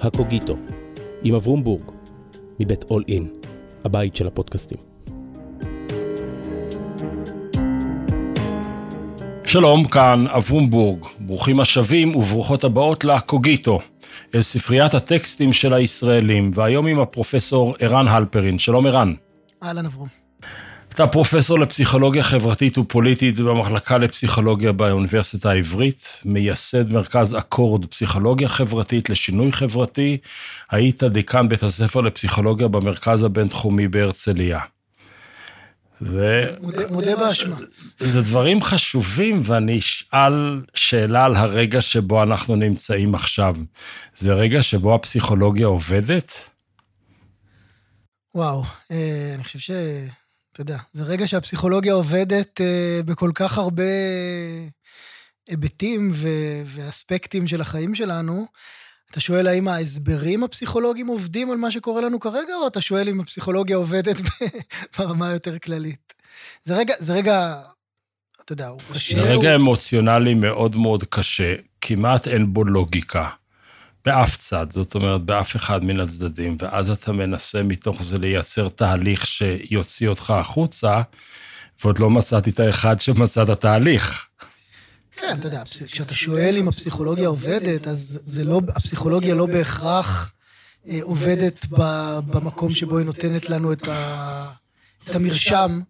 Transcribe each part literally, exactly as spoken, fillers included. הקוגיטו, עם אברום בורג, מבית All In, הבית של הפודקאסטים. שלום, כאן אברום בורג, ברוכים השבים וברוכות הבאות לקוגיטו, אל ספריית הטקסטים של הישראלים, והיום עם הפרופסור עירן הלפרין. שלום עירן. אהלן אברום. אתה פרופסור לפסיכולוגיה חברתית ופוליטית במחלקה לפסיכולוגיה באוניברסיטה העברית, מייסד מרכז אקורד פסיכולוגיה חברתית לשינוי חברתי, היית דיקן בית הספר לפסיכולוגיה במרכז הבינתחומי בהרצליה. ו... מודה באשמה. זה דברים חשובים, ואני אשאל שאלה על הרגע שבו אנחנו נמצאים עכשיו. זה רגע שבו הפסיכולוגיה עובדת? וואו, אני חושב ש... אתה יודע, זה רגע שהפסיכולוגיה עובדת בכל כך הרבה היבטים ו- ואספקטים של החיים שלנו. אתה שואל האם ההסברים הפסיכולוגיים עובדים על מה שקורה לנו כרגע, או אתה שואל אם הפסיכולוגיה עובדת ברמה יותר כללית? זה רגע, זה רגע, אתה יודע, הוא קשה. זה רגע אמוציונלי מאוד מאוד קשה, כמעט אין בו לוגיקה, באף צד, זאת אומרת, באף אחד מן הצדדים, ואז אתה מנסה מתוך זה לייצר תהליך שיוציא אותך החוצה, ועוד לא מצאתי את האחד שמצא את התהליך. כן, אתה יודע, כשאתה שואל אם הפסיכולוגיה עובדת, אז הפסיכולוגיה לא בהכרח עובדת במקום שבו היא נותנת לנו את המרשם,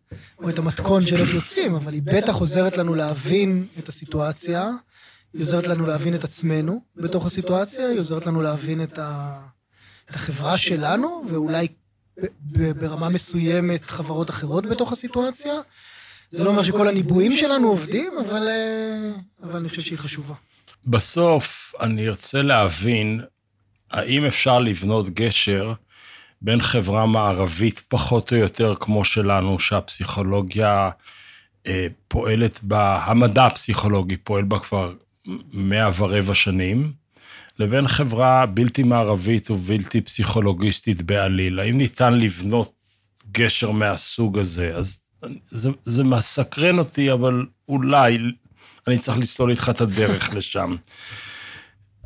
או את המתכון של איך יוצאים, אבל היא בטח עוזרת לנו להבין את הסיטואציה, היא עוזרת לנו להבין את עצמנו בתוך הסיטואציה, היא עוזרת לנו להבין את החברה שלנו, ואולי ברמה מסוימת חברות אחרות בתוך הסיטואציה, זה לא אומר שכל הניבויים שלנו עובדים, אבל, אבל אני חושב שהיא חשובה. בסוף אני ארצה להבין, האם אפשר לבנות גשר בין חברה מערבית פחות או יותר כמו שלנו, שהפסיכולוגיה אה, פועלת בה, המדע הפסיכולוגי פועל בה כבר מאה ורבע שנים, לבין חברה בלתי מערבית ובלתי פסיכולוגיסטית בעליל. האם ניתן לבנות גשר מהסוג הזה? אז זה, זה מסקרן אותי, אבל אולי אני צריך לסלול איתך את הדרך לשם.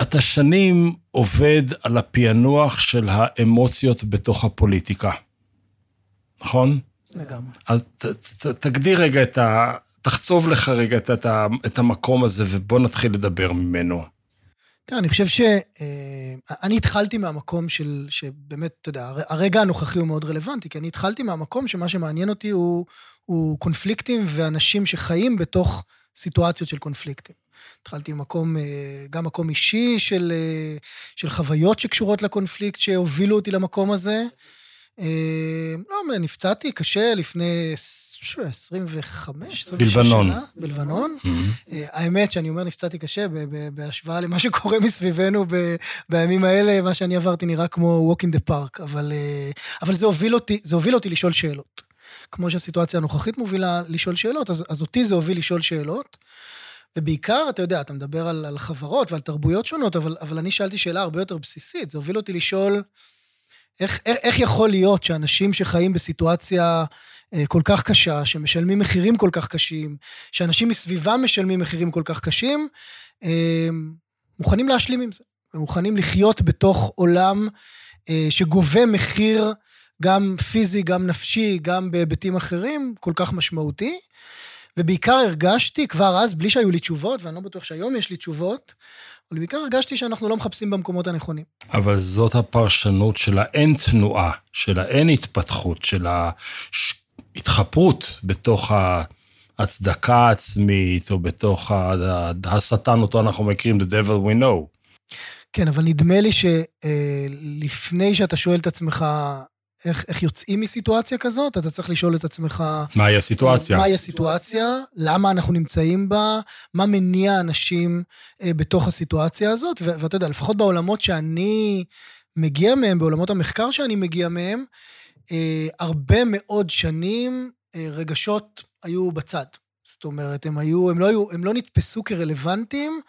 אתה שנים עובד על הפענוח של האמוציות בתוך הפוליטיקה, נכון? לגמרי. אז ת, ת, תגדיר רגע את ה... תחצוב לך רגע את, את, את המקום הזה, ובוא נתחיל לדבר ממנו. תראה, אני חושב ש... אני התחלתי מהמקום של, שבאמת, אתה יודע, הרגע הנוכחי הוא מאוד רלוונטי, כי אני התחלתי מהמקום שמה שמעניין אותי הוא, הוא קונפליקטים ואנשים שחיים בתוך סיטואציות של קונפליקטים. התחלתי ממקום, גם מקום אישי של, של חוויות שקשורות לקונפליקט, שהובילו אותי למקום הזה. לא, נפצעתי קשה לפני עשרים וחמש, עשרים ושש שנה, בלבנון. האמת שאני אומר נפצעתי קשה בהשוואה למה שקורה מסביבנו בימים האלה, מה שאני עברתי נראה כמו walk in the park, אבל זה הוביל אותי לשאול שאלות. כמו שהסיטואציה הנוכחית מובילה לשאול שאלות, אז אותי זה הוביל לשאול שאלות, ובעיקר, אתה יודע, אתה מדבר על חברות ועל תרבויות שונות, אבל אני שאלתי שאלה הרבה יותר בסיסית, זה הוביל אותי לשאול... איך, איך, איך יכול להיות שאנשים שחיים בסיטואציה כל כך קשה, שמשלמים מחירים כל כך קשים, שאנשים מסביבה משלמים מחירים כל כך קשים, מוכנים להשלים עם זה, ומוכנים לחיות בתוך עולם שגובה מחיר גם פיזי, גם נפשי, גם בהיבטים אחרים, כל כך משמעותי, ובעיקר הרגשתי כבר אז, בלי שהיו לי תשובות, ואני לא בטוח שהיום יש לי תשובות, אבל בעיקר הרגשתי שאנחנו לא מחפשים במקומות הנכונים. אבל זאת הפרשנות של האין תנועה, של האין התפתחות, של ההתחפרות בתוך ההצדקה העצמית, או בתוך השטן, אותו אנחנו מכירים, the devil we know. כן, אבל נדמה לי שלפני שאתה שואל את עצמך, איך, איך יוצאים מסיטואציה כזאת, אתה צריך לשאול את עצמך... מהי הסיטואציה? מהי הסיטואציה, למה אנחנו נמצאים בה, מה מניע אנשים בתוך הסיטואציה הזאת, ו- ואתה יודע, לפחות בעולמות שאני מגיע מהם, בעולמות המחקר שאני מגיע מהם, אה, הרבה מאוד שנים אה, רגשות היו בצד. זאת אומרת, הם, היו, הם, לא, היו, הם לא נתפסו כרלוונטיים.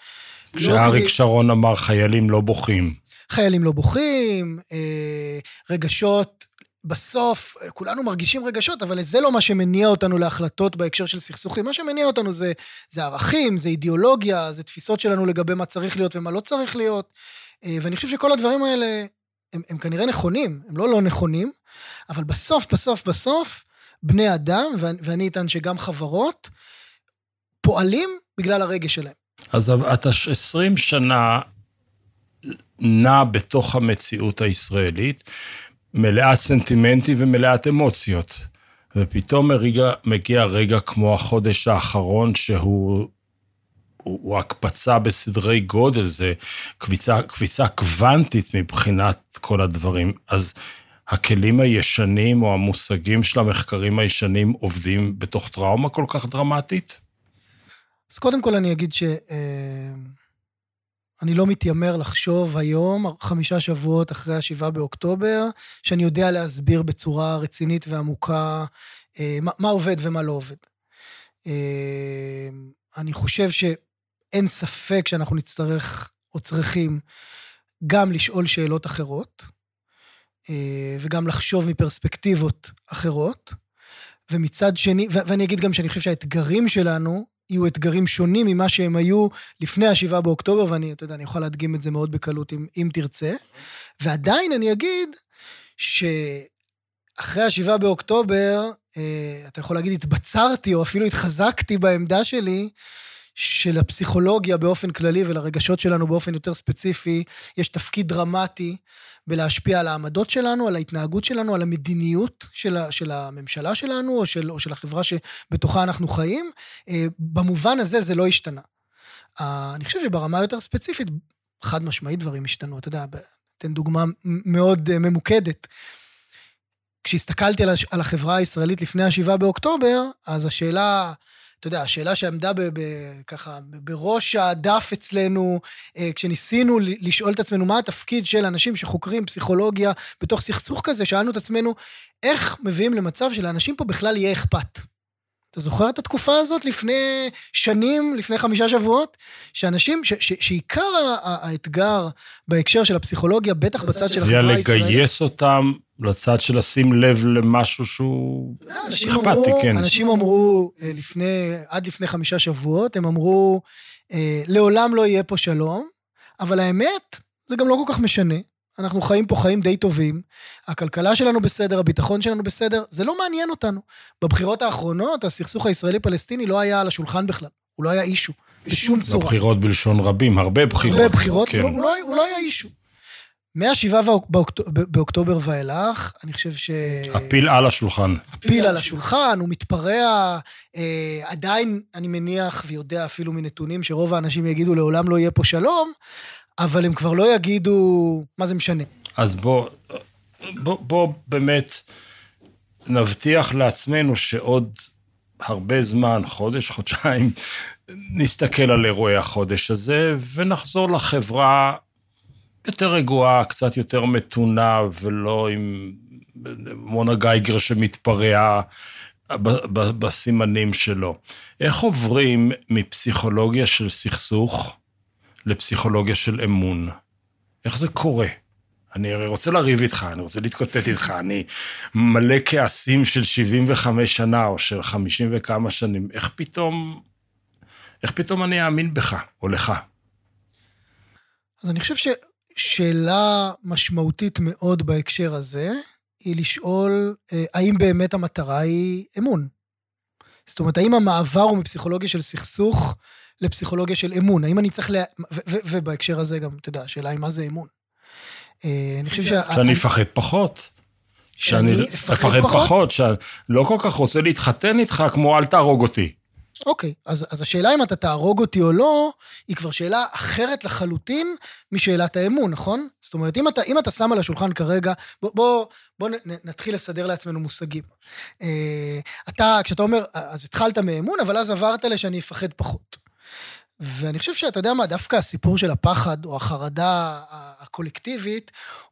כשאריק לא שרון אמר, חיילים לא בוכים. חיילים לא בוכים, אה, רגשות... בסוף, כולנו מרגישים רגשות, אבל זה לא מה שמניע אותנו להחלטות בהקשר של סכסוכים. מה שמניע אותנו זה, זה ערכים, זה אידיאולוגיה, זה תפיסות שלנו לגבי מה צריך להיות ומה לא צריך להיות. ואני חושב שכל הדברים האלה, הם, הם כנראה נכונים, הם לא לא נכונים, אבל בסוף, בסוף, בסוף, בני אדם, ואני איתן שגם חברות, פועלים בגלל הרגש שלהם. אז אתה עשרים שנה נע בתוך המציאות הישראלית, מלאת סנטימנטים ומלאת אמוציות, ופתאום מרגע, מגיע רגע כמו החודש האחרון, שהוא הוא, הוא הקפצה בסדרי גודל, זה קביצה, קביצה קוונטית מבחינת כל הדברים, אז הכלים הישנים או המושגים של המחקרים הישנים עובדים בתוך טראומה כל כך דרמטית? אז קודם כל אני אגיד ש... אני לא מתיימר לחשוב היום, חמישה שבועות אחרי השבעה באוקטובר, שאני יודע להסביר בצורה רצינית ועמוקה, מה, מה עובד ומה לא עובד. אני חושב שאין ספק שאנחנו נצטרך או צריכים גם לשאול שאלות אחרות, וגם לחשוב מפרספקטיבות אחרות, ומצד שני, ואני אגיד גם שאני חושב שהאתגרים שלנו, יהיו אתגרים שונים ממה שהם היו לפני השבעה באוקטובר, ואני, אתה יודע, אני אוכל להדגים את זה מאוד בקלות, אם, אם תרצה. ועדיין אני אגיד שאחרי השבעה באוקטובר, אתה יכול להגיד, התבצרתי, או אפילו התחזקתי בעמדה שלי, של הפסיכולוגיה באופן כללי, ולרגשות שלנו באופן יותר ספציפי, יש תפקיד דרמטי, בלהשפיע על העמדות שלנו, על ההתנהגות שלנו, על המדיניות של, של הממשלה שלנו, או של, או של החברה שבתוכה אנחנו חיים. במובן הזה זה לא השתנה. אני חושב שברמה יותר ספציפית, חד משמעית דברים השתנו. אתה יודע, אתן דוגמה מאוד ממוקדת. כשהסתכלתי על החברה הישראלית לפני השבעה באוקטובר, אז השאלה... אתה יודע, השאלה שעמדה ב, ב, ככה, בראש הדף אצלנו, כשניסינו לשאול את עצמנו מה התפקיד של אנשים שחוקרים פסיכולוגיה בתוך סכסוך כזה, שאלנו את עצמנו איך מביאים למצב של האנשים פה בכלל יהיה אכפת. אתה זוכר את התקופה הזאת לפני שנים, לפני חמישה שבועות? שאנשים, ש, ש, שעיקר האתגר בהקשר של הפסיכולוגיה, בטח בצד של החברה הישראלית. היה לגייס אותם לצד של לשים לב למשהו שהוא אכפתי, כן. אנשים אמרו, לפני, עד לפני חמישה שבועות, הם אמרו, לעולם לא יהיה פה שלום, אבל האמת, זה גם לא כל כך משנה. אנחנו חיים פה חיים די טובים, הכלכלה שלנו בסדר, הביטחון שלנו בסדר, זה לא מעניין אותנו. בבחירות האחרונות, הסכסוך הישראלי-פלסטיני לא היה על השולחן בכלל, הוא לא היה אישו, בשום צורה. זה בחירות בלשון רבים, הרבה בחירות. הרבה בחירות, כן. הוא, לא, הוא לא היה אישו. מהשבעה באוקטובר, באוקטובר ואילך, אני חושב ש... הפיל על השולחן. הפיל על השולחן, הוא מתפרע, אה, עדיין אני מניח ויודע אפילו מנתונים, שרוב האנשים יגידו לעולם לא יהיה פה שלום, אבל הם כבר לא יגידו מה זה משנה. אז בוא, בוא, בוא באמת נבטיח לעצמנו שעוד הרבה זמן, חודש, חודשיים, נסתכל על אירועי החודש הזה, ונחזור לחברה יותר רגועה, קצת יותר מתונה, ולא עם מונה גייגר שמתפרע בסימנים שלו. איך עוברים מפסיכולוגיה של סכסוך, לפסיכולוגיה של אמון. איך זה קורה? אני רוצה לריב איתך, אני רוצה להתקוטט איתך, אני מלא כעסים של שבעים וחמש שנה, או של חמישים וכמה שנים, איך פתאום, איך פתאום אני אאמין בך, או לך? אז אני חושב ששאלה משמעותית מאוד בהקשר הזה, היא לשאול, האם באמת המטרה היא אמון? זאת אומרת, האם המעבר הוא מפסיכולוגיה של סכסוך, לפסיכולוגיה של אמון, האם אני צריך לה... ובהקשר הזה גם, אתה יודע, השאלה היא מה זה אמון. אני חושב שה... שאני אפחד פחות. שאני אפחד פחות, שאני לא כל כך רוצה להתחתן איתך, כמו אל תהרוג אותי. אוקיי, אז השאלה אם אתה תהרוג אותי או לא, היא כבר שאלה אחרת לחלוטין משאלת האמון, נכון? זאת אומרת, אם אתה שם על השולחן כרגע, בוא נתחיל לסדר לעצמנו מושגים. אתה, כשאתה אומר, אז התחלת מאמון, אבל אז עברת לשאני אפחד פחות. ואני חושב שאתה יודע מה, דווקא הסיפור של הפחד או החרדה הקולקטיבית,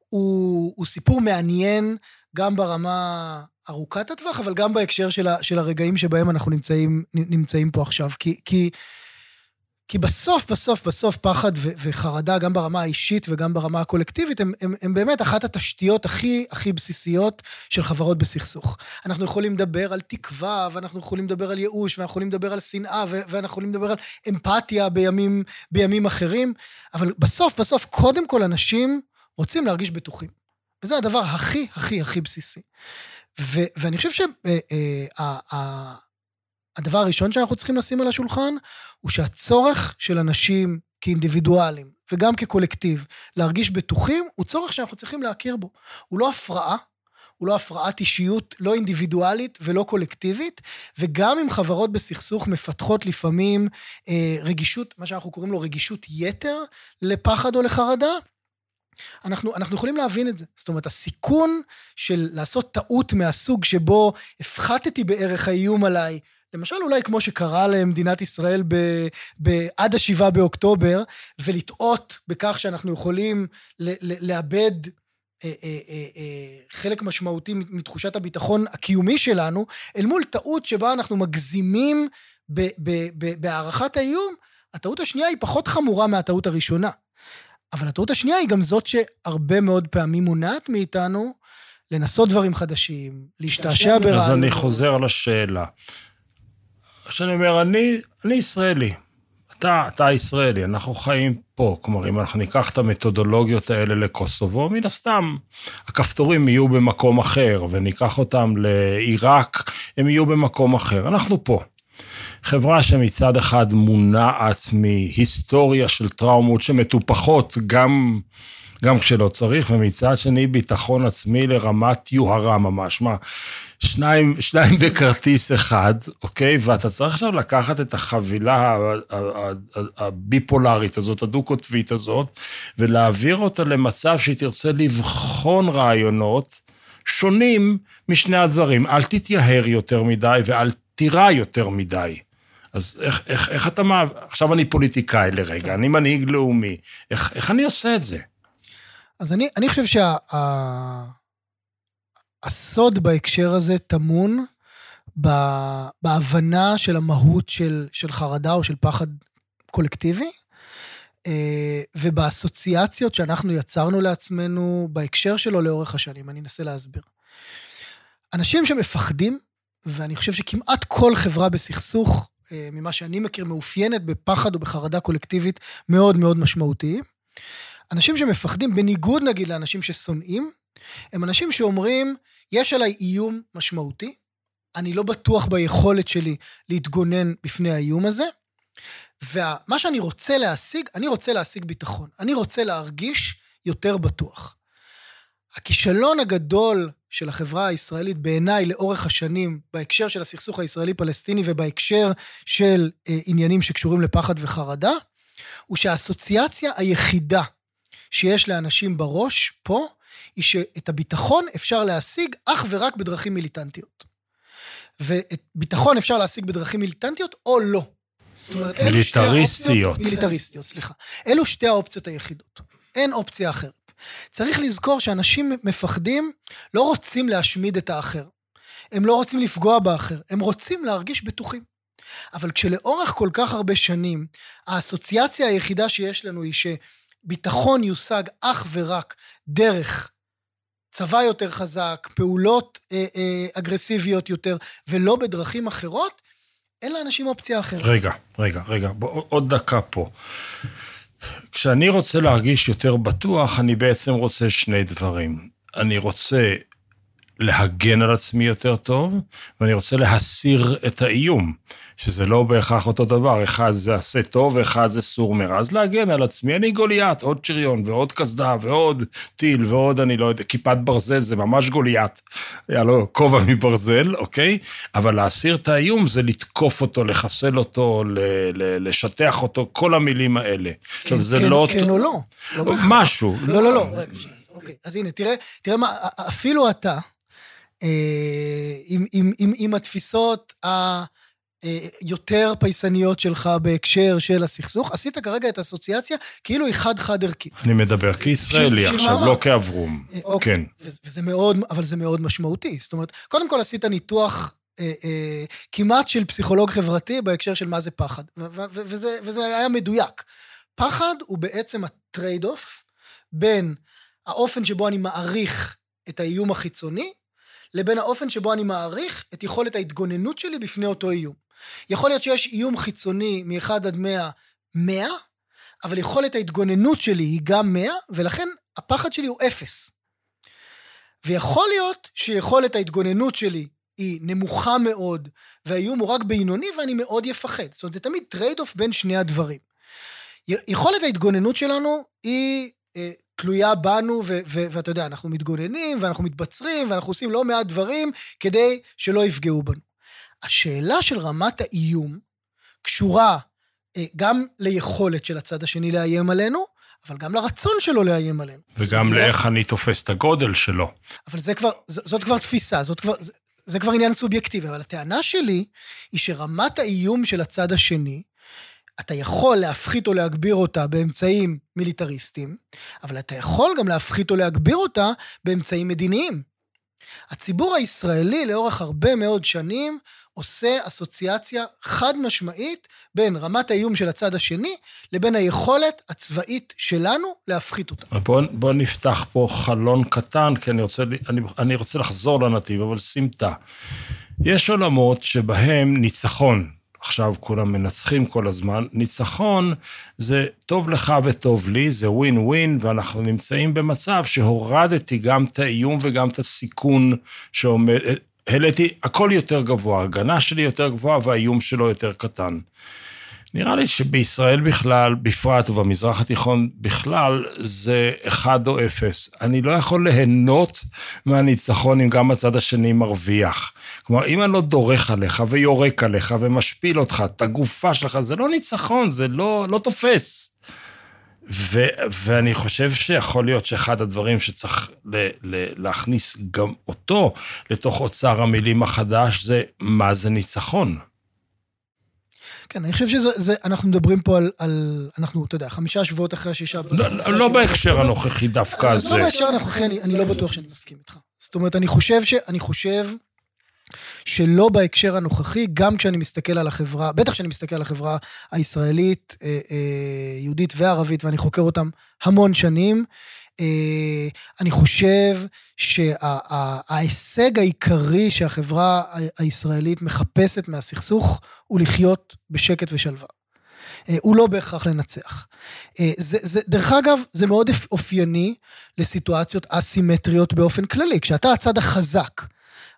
הוא, הוא סיפור מעניין גם ברמה ארוכת הטווח, אבל גם בהקשר של, של הרגעים שבהם אנחנו נמצאים, נמצאים פה עכשיו. כי, כי, כי בסוף, בסוף, בסוף פחד ו- וחרדה, גם ברמה האישית וגם ברמה הקולקטיבית, הם, הם, הם באמת אחת התשתיות הכי, הכי בסיסיות של חברות בסכסוך. אנחנו יכולים לדבר על תקווה, ואנחנו יכולים לדבר על ייאוש, ואנחנו יכולים לדבר על שנאה, ו- ואנחנו יכולים לדבר על אמפתיה בימים, בימים אחרים, אבל בסוף, בסוף, קודם כל אנשים רוצים להרגיש בטוחים. וזה הדבר הכי, הכי, הכי בסיסי. ו- ואני חושב שה... הדבר הראשון שאנחנו צריכים לשים על השולחן, הוא שהצורך של אנשים כאינדיבידואלים, וגם כקולקטיב, להרגיש בטוחים, הוא צורך שאנחנו צריכים להכיר בו. הוא לא הפרעה, הוא לא הפרעת אישיות, לא אינדיבידואלית ולא קולקטיבית, וגם אם חברות בסכסוך מפתחות לפעמים אה, רגישות, מה שאנחנו קוראים לו רגישות יתר, לפחד או לחרדה, אנחנו, אנחנו יכולים להבין את זה. זאת אומרת, הסיכון של לעשות טעות מהסוג שבו הפחתתי בערך האיום עליי, למשל אולי כמו שקרה למדינת ישראל עד השבעה באוקטובר, ולטעות בכך שאנחנו יכולים לאבד חלק משמעותי מתחושת הביטחון הקיומי שלנו, אל מול טעות שבה אנחנו מגזימים בהערכת האיום, הטעות השנייה היא פחות חמורה מהטעות הראשונה. אבל הטעות השנייה היא גם זאת שהרבה מאוד פעמים מונעת מאיתנו לנסות דברים חדשים, להשתעשע ברעיון. אז אני חוזר לשאלה. כשאני אומר, אני, אני ישראלי, אתה, אתה ישראלי, אנחנו חיים פה, כלומר, אם אנחנו ניקח את המתודולוגיות האלה לקוסובו, מן הסתם, הכפתורים יהיו במקום אחר, וניקח אותם לעיראק, הם יהיו במקום אחר, אנחנו פה. חברה שמצד אחד מונעת מהיסטוריה של טראומות שמטופחות גם, גם כשלא צריך, ומצד שני ביטחון עצמי לרמת יוהרה ממש, מה? שניים, שניים בכרטיס אחד, אוקיי? ואתה צריך עכשיו לקחת את החבילה הביפולרית הזאת, הדו-קוטבית הזאת, ולהעביר אותה למצב שהיא תרצה לבחון רעיונות שונים משני הדברים. אל תתייהר יותר מדי ואל תירא יותר מדי. אז איך, איך, איך אתה מה... עכשיו אני פוליטיקאי לרגע, אני מנהיג לאומי. איך, איך אני עושה את זה? אז אני, אני חושב שה... הסוד בהקשר הזה תמון בהבנה של המהות של, של חרדה או של פחד קולקטיבי, ובאסוציאציות שאנחנו יצרנו לעצמנו בהקשר שלו לאורך השנים. אני אנסה להסביר. אנשים שמפחדים, ואני חושב שכמעט כל חברה בסכסוך, ממה שאני מכיר, מאופיינת בפחד או בחרדה קולקטיבית מאוד מאוד משמעותיים. אנשים שמפחדים, בניגוד נגיד לאנשים ששונאים, הם אנשים שאומרים, יש עליי איום משמעותי, אני לא בטוח ביכולת שלי להתגונן בפני האיום הזה, ומה שאני רוצה להשיג, אני רוצה להשיג ביטחון, אני רוצה להרגיש יותר בטוח. הכישלון הגדול של החברה הישראלית בעיניי לאורך השנים, בהקשר של הסכסוך הישראלי-פלסטיני, ובהקשר של אה, עניינים שקשורים לפחד וחרדה, הוא שהאסוציאציה היחידה שיש לאנשים בראש פה, היא שאת הביטחון אפשר להשיג אך ורק בדרכים מיליטנטיות. ואת ביטחון אפשר להשיג בדרכים מיליטנטיות או לא. זאת אומרת, מיליטריסטיות. מיליטריסטיות, סליחה. אלו שתי האופציות היחידות. אין אופציה אחרת. צריך לזכור שאנשים מפחדים, לא רוצים להשמיד את האחר. הם לא רוצים לפגוע באחר. הם רוצים להרגיש בטוחים. אבל כשלאורך כל כך הרבה שנים, האסוציאציה היחידה שיש לנו היא שביטחון יושג אך ורק דרך צבא יותר חזק, פעולות אה, אה, אגרסיביות יותר, ולא בדרכים אחרות, אין לאנשים אופציה אחרת. רגע, רגע, רגע, בוא, עוד דקה פה. כשאני רוצה להרגיש יותר בטוח, אני בעצם רוצה שני דברים. אני רוצה להגן על עצמי יותר טוב, ואני רוצה להסיר את האיום, שזה לא בהכרח אותו דבר, אחד זה עשה טוב, אחד זה סור מרע, אז להגן על עצמי, אני גוליית, עוד שריון, ועוד קסדה, ועוד טיל, ועוד, אני לא יודע, כיפת ברזל, זה ממש גוליית, היה לו כובע מברזל, אוקיי? אבל להסיר את האיום, זה לתקוף אותו, לחסל אותו, ל- ל- לשטח אותו, כל המילים האלה. כן, עכשיו, זה כן, לא... כן או לא? לא משהו. לא, לא, לא, רגע, אוקיי, אז הנה, תראה, תראה מה, אפילו אתה, עם, עם, עם, עם התפיסות היותר פייסניות שלך בהקשר של הסכסוך, עשית כרגע את האסוציאציה כאילו היא חד-חד ערכית. אני מדבר כישראלי עכשיו, לא כאברום. אוקיי, כן. וזה מאוד, אבל זה מאוד משמעותי. זאת אומרת, קודם כל עשית ניתוח כמעט של פסיכולוג חברתי בהקשר של מה זה פחד, וזה היה מדויק. פחד הוא בעצם הטרייד אוף בין האופן שבו אני מעריך את האיום החיצוני, לבין האופן שבו אני מעריך את יכולת ההתגוננות שלי בפני אותו איום. יכול להיות שיש איום חיצוני מ-אחד עד מאה, מאה, אבל יכולת ההתגוננות שלי היא גם מאה, ולכן הפחד שלי הוא אפס. ויכול להיות שיכולת ההתגוננות שלי היא נמוכה מאוד, והאיום הוא רק בינוני ואני מאוד יפחד. זאת אומרת, זה תמיד טרייד אוף בין שני הדברים. יכולת ההתגוננות שלנו היא אה, תלויה בנו, ו- ו- ואתה יודע, אנחנו מתגוננים ואנחנו מתבצרים ואנחנו עושים לא מעט דברים כדי שלא יפגעו בנו. השאלה של רמת האיום קשורה אה, גם ליכולת של הצד השני לאיים עלינו, אבל גם לרצון שלו לאיים עלינו. וגם לאיך אני תופס את הגודל שלו. אבל זה כבר, זאת כבר תפיסה, זאת כבר, זה, זה כבר עניין סובייקטיבי, אבל הטענה שלי היא שרמת האיום של הצד השני, אתה יכול להפחית או להגביר אותה באמצעים מיליטריסטיים, אבל אתה יכול גם להפחית או להגביר אותה באמצעים מדיניים. הציבור הישראלי לאורך הרבה מאוד שנים עושה אסוציאציה חד משמעית בין רמת האיום של הצד השני לבין היכולת הצבאית שלנו להפחית אותה. בוא, בוא נפתח פה חלון קטן, כי אני רוצה, אני, אני רוצה לחזור לנתיב, אבל שימתה. יש עולמות שבהם ניצחון, עכשיו כולם מנצחים כל הזמן, ניצחון זה טוב לך וטוב לי, זה ווין ווין, ואנחנו נמצאים במצב שהורדתי גם את האיום וגם את הסיכון שעומד, העליתי, הכל יותר גבוה, הגנה שלי יותר גבוהה והאיום שלו יותר קטן. נראה לי שבישראל בכלל, בפרט ובמזרח התיכון בכלל, זה אחד או אפס. אני לא יכול ליהנות מהניצחון אם גם הצד השני מרוויח. כלומר, אם אני לא דורך עליך ויורק עליך ומשפיל אותך, את הגופה שלך, זה לא ניצחון, זה לא, לא תופס. ו, ואני חושב שיכול להיות שאחד הדברים שצריך ל, ל, להכניס גם אותו לתוך אוצר המילים החדש, זה מה זה ניצחון. כן, אני חושב שאנחנו מדברים פה על, על, אנחנו, אתה יודע, חמישה שבועות אחרי השישה... לא בהקשר הנוכחי דווקא הזה. לא בהקשר הנוכחי, אני לא בטוח שאני מסכים איתך. זאת אומרת, אני חושב ש... אני חושב שלא בהקשר הנוכחי, גם כשאני מסתכל על החברה, בטח שאני מסתכל על החברה הישראלית, יהודית וערבית, ואני חוקר אותם המון שנים, אני חושב שההישג העיקרי שהחברה הישראלית מחפשת מהסכסוך הוא לחיות בשקט ושלווה. הוא לא בהכרח לנצח. זה, זה, דרך אגב, זה מאוד אופייני לסיטואציות אסימטריות באופן כללי. כשאתה הצד החזק,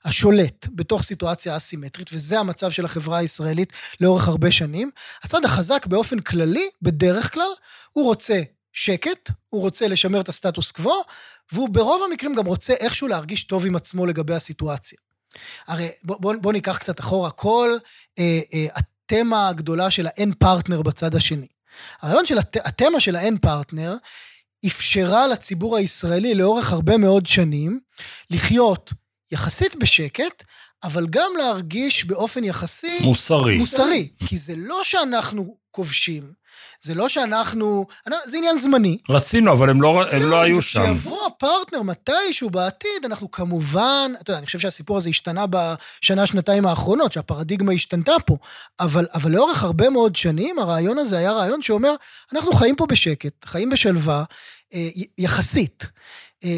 השולט בתוך סיטואציה אסימטרית, וזה המצב של החברה הישראלית לאורך הרבה שנים, הצד החזק באופן כללי, בדרך כלל, הוא רוצה שקט, הוא רוצה לשמר את הסטטוס קוו, והוא ברוב המקרים גם רוצה איכשהו להרגיש טוב עם עצמו לגבי הסיטואציה. הרי בוא, בוא, בוא ניקח קצת אחורה, כל אה, אה, התמה הגדולה של האין פרטנר בצד השני. הרעיון של הת, התמה של האין פרטנר, אפשרה לציבור הישראלי לאורך הרבה מאוד שנים, לחיות יחסית בשקט, אבל גם להרגיש באופן יחסי... מוסרי. מוסרי, כי זה לא שאנחנו כובשים, זה לא שאנחנו, זה עניין זמני. רצינו, אבל הם לא, הם לא היו שם. שיבוא הפרטנר מתישהו בעתיד, אנחנו כמובן, אתה יודע, אני חושב שהסיפור הזה השתנה בשנה, שנתיים האחרונות, שהפרדיגמה השתנתה פה, אבל, אבל לאורך הרבה מאוד שנים, הרעיון הזה היה רעיון שאומר, אנחנו חיים פה בשקט, חיים בשלווה, יחסית.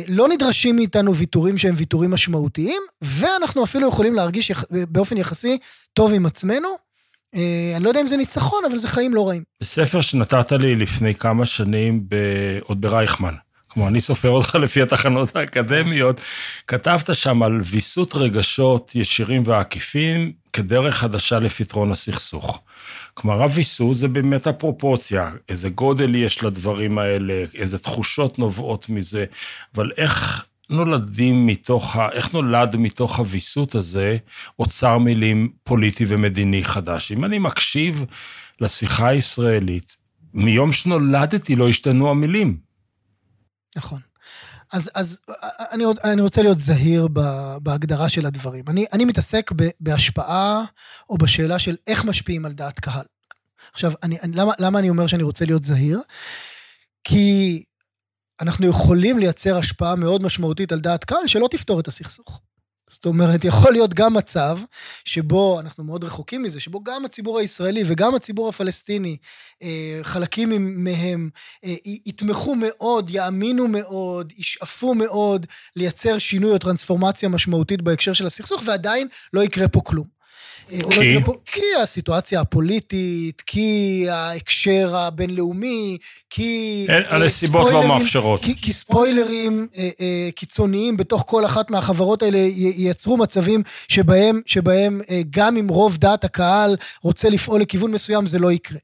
לא נדרשים מאיתנו ויתורים שהם ויתורים משמעותיים, ואנחנו אפילו יכולים להרגיש באופן יחסי טוב עם עצמנו. אני לא יודע אם זה ניצחון, אבל זה חיים לא רעים. בספר שנתת לי לפני כמה שנים, עוד ברייכמן, כמו אני סופר אותך לפי התחנות האקדמיות, כתבת שם על ויסות רגשות ישירים ועקיפים, כדרך חדשה לפתרון הסכסוך. כלומר, הוויסות זה באמת הפרופורציה, איזה גודל יש לדברים האלה, איזה תחושות נובעות מזה, אבל איך נולדים מתוך, איך נולד מתוך הוויסות הזה, אוצר מילים פוליטי ומדיני חדש? אם אני מקשיב לשיחה הישראלית, מיום שנולדתי לא השתנו המילים. נכון. אז, אז אני, אני רוצה להיות זהיר בהגדרה של הדברים. אני, אני מתעסק בהשפעה או בשאלה של איך משפיעים על דעת קהל. עכשיו, אני, למה, למה אני אומר שאני רוצה להיות זהיר? כי אנחנו יכולים לייצר השפעה מאוד משמעותית על דעת קהל שלא תפתור את הסכסוך. זאת אומרת, יכול להיות גם מצב שבו, אנחנו מאוד רחוקים מזה, שבו גם הציבור הישראלי וגם הציבור הפלסטיני, חלקים מהם, יתמכו מאוד, יאמינו מאוד, ישאפו מאוד, לייצר שינוי או טרנספורמציה משמעותית בהקשר של הסכסוך, ועדיין לא יקרה פה כלום. כי? כי הסיטואציה הפוליטית, כי ההקשר הבינלאומי, כי סיבות לא מאפשרות, כי ספוילרים קיצוניים בתוך כל אחת מהחברות האלה ייצרו מצבים שבהם שבהם גם אם רוב דעת הקהל רוצה לפעול לכיוון מסוים זה לא יקרה.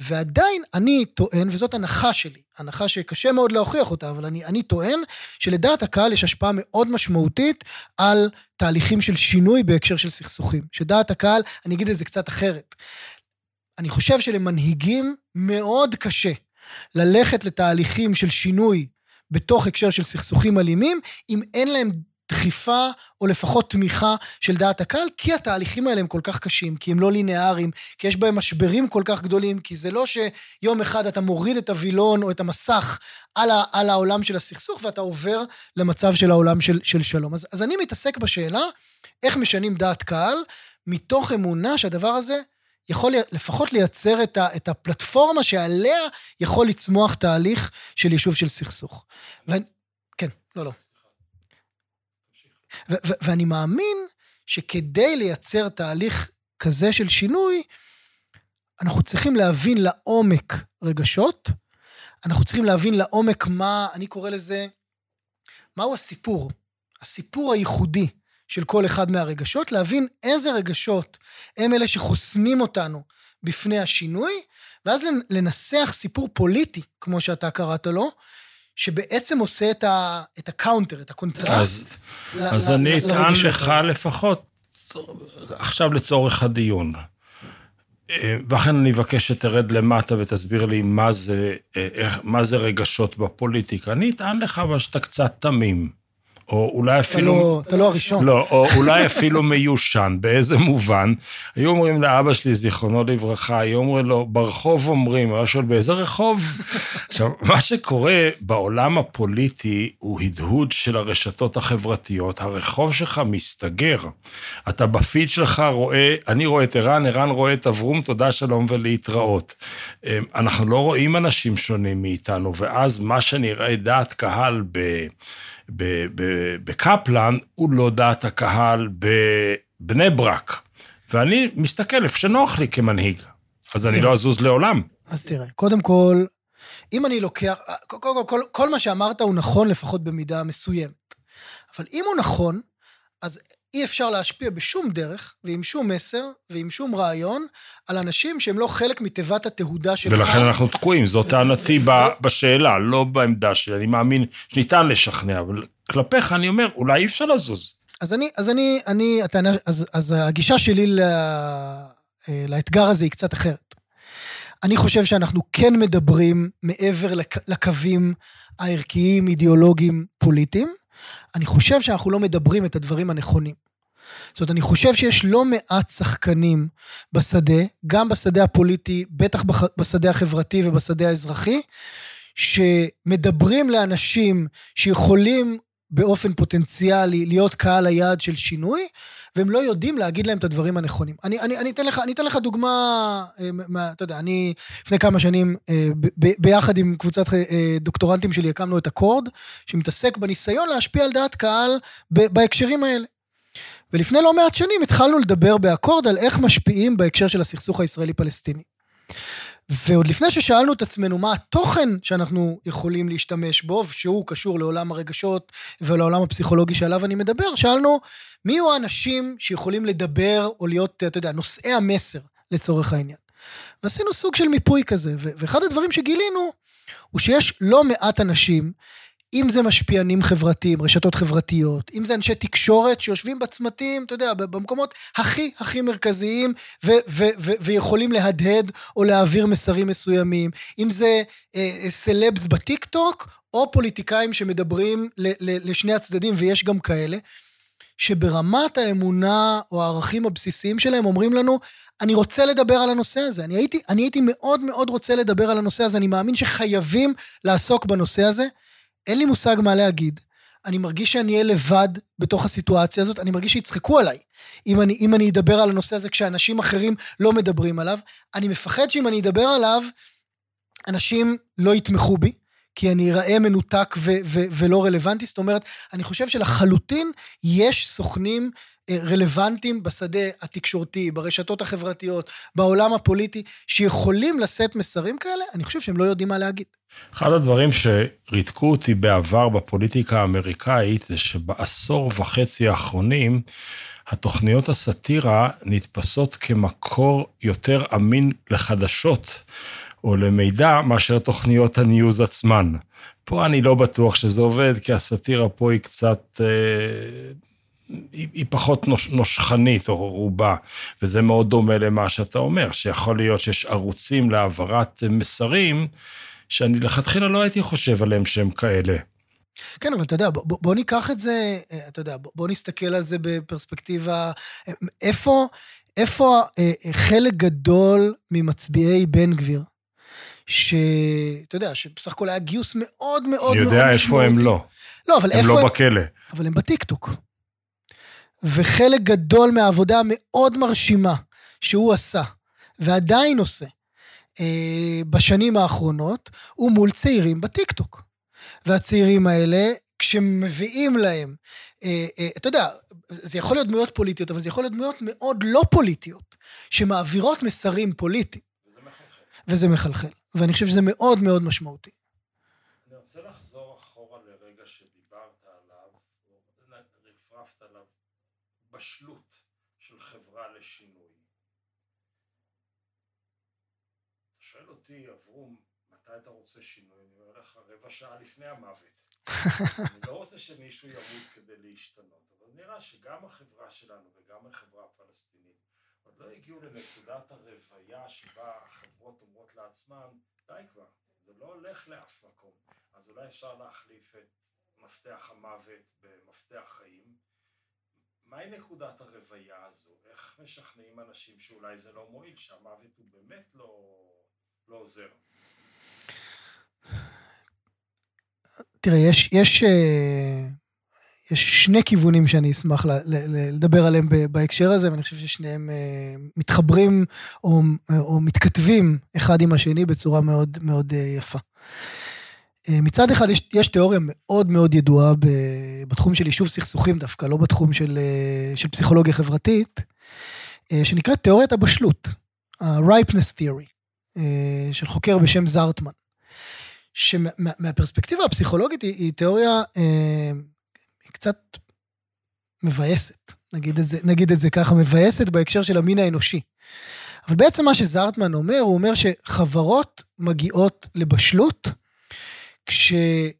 ועדיין אני טוען, וזאת הנחה שלי, הנחה שקשה מאוד להוכיח אותה, אבל אני, אני טוען שלדעת הקהל יש השפעה מאוד משמעותית על תהליכים של שינוי בהקשר של סכסוכים. שדעת הקהל, אני אגיד את זה קצת אחרת, אני חושב שלמנהיגים מאוד קשה ללכת לתהליכים של שינוי בתוך הקשר של סכסוכים אלימים, אם אין להם דחיפה או לפחות תמיכה של דעת הקהל, כי התהליכים האלה הם כל כך קשים, כי הם לא לינאריים, כי יש בהם משברים כל כך גדולים, כי זה לא שיום אחד אתה מוריד את הווילון או את המסך על, ה- על העולם של הסכסוך, ואתה עובר למצב של העולם של, של שלום. אז, אז אני מתעסק בשאלה, איך משנים דעת קהל, מתוך אמונה שהדבר הזה יכול לפחות לייצר את, ה- את הפלטפורמה שעליה יכול לצמוח תהליך של יישוב של סכסוך. ו- כן, לא, לא. ו- ו- ואני מאמין שכדי לייצר תהליך כזה של שינוי, אנחנו צריכים להבין לעומק רגשות, אנחנו צריכים להבין לעומק מה, אני קורא לזה, מהו הסיפור, הסיפור הייחודי של כל אחד מהרגשות, להבין איזה רגשות הם אלה שחוסמים אותנו בפני השינוי, ואז לנסח סיפור פוליטי, כמו שאתה קראת לו, שבעצם עושה את, ה, את הקאונטר, את הקונטרסט. אז, ל, אז ל, אני אטען לך לפחות, עכשיו לצורך הדיון, ואכן אני אבקש שתרד למטה ותסביר לי מה זה, איך, מה זה רגשות בפוליטיקה. אני אטען לך אבל שאתה קצת תמים, או אולי אפילו... לא, אתה לא הראשון. לא, או אולי אפילו מיושן, באיזה מובן. היו אומרים לאבא שלי, זיכרונו לברכה, היו אומרים לו, ברחוב אומרים, היה שואל, באיזה רחוב? עכשיו, מה שקורה בעולם הפוליטי, הוא הדהוד של הרשתות החברתיות, הרחוב שלך מסתגר. אתה בפיד שלך רואה, אני רואה את עירן, עירן רואה את אברום, תודה שלום ולהתראות. אנחנו לא רואים אנשים שונים מאיתנו, ואז מה שנראה דעת קהל ב... בקפלן, הוא לא דעת הקהל בבני ברק, ואני מסתכל איפה שנוח לי כמנהיג, אז אני לא אזוז לעולם. אז תראה, קודם כל, אם אני לוקח, כל מה שאמרת הוא נכון לפחות במידה מסוימת, אבל אם הוא נכון, אז אי אפשר להשפיע בשום דרך, ועם שום מסר, ועם שום רעיון, על אנשים שהם לא חלק מטבעת התהודה שלך. ולכן אנחנו תקועים, זאת טענתי בשאלה, לא בעמדה שלי, אני מאמין שניתן לשכנע, אבל כלפיך אני אומר, אולי אי אפשר לזוז. אז אני, אז אני, אני, אז, אז הגישה שלי לאתגר הזה היא קצת אחרת. אני חושב שאנחנו כן מדברים מעבר לקווים הערכיים, אידיאולוגיים, פוליטיים, אני חושב שאנחנו לא מדברים את הדברים הנכונים. זאת אומרת, אני חושב שיש לא מעט שחקנים בשדה, גם בשדה הפוליטי, בטח בשדה החברתי ובשדה האזרחי, שמדברים לאנשים שיכולים באופן פוטנציאלי להיות קהל היעד של שינוי, והם לא יודעים להגיד להם את הדברים הנכונים. אני, אני, אני אתן לך, אני אתן לך דוגמה, מה, אתה יודע, אני, לפני כמה שנים, ב, ב, ביחד עם קבוצת דוקטורנטים שלי, הקמנו את אקורד, שמתעסק בניסיון להשפיע על דעת קהל ב, בהקשרים האלה. ולפני לא מעט שנים, התחלנו לדבר באקורד על איך משפיעים בהקשר של הסכסוך הישראלי-פלסטיני. ועוד לפני ששאלנו את עצמנו מה התוכן שאנחנו יכולים להשתמש בו, שהוא קשור לעולם הרגשות ולעולם הפסיכולוגי שעליו אני מדבר, שאלנו מי הוא האנשים שיכולים לדבר או להיות, אתה יודע, נושאי המסר לצורך העניין. ועשינו סוג של מיפוי כזה, ואחד הדברים שגילינו הוא שיש לא מעט אנשים, אם זה משפיענים חברתיים, רשתות חברתיות, אם זה אנשי תקשורת שיושבים בצמתים, אתה יודע, במקומות הכי הכי מרכזיים, ו- ו- ו- ויכולים להדהד או להעביר מסרים מסוימים, אם זה אה, סלבס בטיקטוק, או פוליטיקאים שמדברים ל- ל- לשני הצדדים, ויש גם כאלה, שברמת האמונה או הערכים הבסיסיים שלהם אומרים לנו, אני רוצה לדבר על הנושא הזה, אני הייתי, אני הייתי מאוד מאוד רוצה לדבר על הנושא הזה, אני מאמין שחייבים לעסוק בנושא הזה, אין לי מושג מה להגיד, אני מרגיש שאני אהיה לבד בתוך הסיטואציה הזאת, אני מרגיש שיצחקו עליי, אם אני, אם אני אדבר על הנושא הזה כשאנשים אחרים לא מדברים עליו, אני מפחד שאם אני אדבר עליו, אנשים לא יתמכו בי, כי אני אראה מנותק ו- ו- ולא רלוונטי, זאת אומרת, אני חושב שלחלוטין יש סוכנים רלוונטיים בשדה התקשורתי, ברשתות החברתיות, בעולם הפוליטי, שיכולים לשאת מסרים כאלה, אני חושב שהם לא יודעים מה להגיד. אחד הדברים שריתקו אותי בעבר בפוליטיקה האמריקאית, זה שבעשור וחצי האחרונים, התוכניות הסאטירה נתפסות כמקור יותר אמין לחדשות, או למידע, מאשר תוכניות הניוז עצמן. פה אני לא בטוח שזה עובד, כי הסאטירה פה היא קצת, אה, היא, היא פחות נוש, נושכנית, או רובה, וזה מאוד דומה למה שאתה אומר, שיכול להיות שיש ערוצים להעברת מסרים, שאני לכתחילה לא הייתי חושב עליהם שהם כאלה. כן, אבל אתה יודע, בוא, בוא, בוא ניקח את זה, אתה יודע, בוא, בוא נסתכל על זה בפרספקטיבה, איפה, איפה אה, חלק גדול ממצביעי בן גביר, שאתה יודע, שבסך הכל היה גיוס מאוד מאוד מאוד משמעותי. אני יודע איפה הם לא. לא, אבל איפה הם... הם לא בכלא. אבל הם בטיקטוק. וחלק גדול מהעבודה מאוד מרשימה, שהוא עשה, ועדיין עושה, בשנים האחרונות, הוא מול צעירים בטיקטוק. והצעירים האלה, כשמביאים להם, אתה יודע, זה יכול להיות דמויות פוליטיות, אבל זה יכול להיות דמויות מאוד לא פוליטיות, שמעבירות מסרים פוליטיים. וזה מחלחל. וזה מחלחל. ואני חושב שזה מאוד מאוד משמעותי. אני רוצה לחזור אחורה לרגע שדיברת עליו, רפרפת עליו, בשלות של חברה לשינוי. אתה שואל אותי, אברום, מתי אתה רוצה שינוי? אני אומר לך רבע שעה לפני המוות. אני לא רוצה שמישהו ימות כדי להשתנות, אבל נראה שגם החברה שלנו וגם החברה הפלסטינית, עוד לא הגיעו לנקודת הרוויה שבה החברות אומרות לעצמן, די כבר, זה לא הולך לאף מקום, אז אולי אפשר להחליף את מפתח המוות במפתח חיים. מהי נקודת הרוויה הזו? איך משכנעים אנשים שאולי זה לא מועיל, שהמוות הוא באמת לא, לא עוזר? תראה, יש... יש... יש שני כיוונים שאני אשמח לדבר עליהם בהקשר הזה, ואני חושב ששניהם מתחברים או, או מתכתבים אחד עם השני בצורה מאוד, מאוד יפה. מצד אחד, יש, יש תיאוריה מאוד מאוד ידועה בתחום של יישוב סכסוכים דווקא, לא בתחום של, של פסיכולוגיה חברתית, שנקראת תיאוריית הבשלות, ה-ripeness theory, של חוקר בשם זרטמן, שמהפרספקטיבה הפסיכולוגית היא, היא תיאוריה... קצת מבאסת, נגיד את זה, נגיד את זה ככה, מבאסת בהקשר של המין האנושי. אבל בעצם מה שזרטמן אומר, הוא אומר שחברות מגיעות לבשלות, כשהן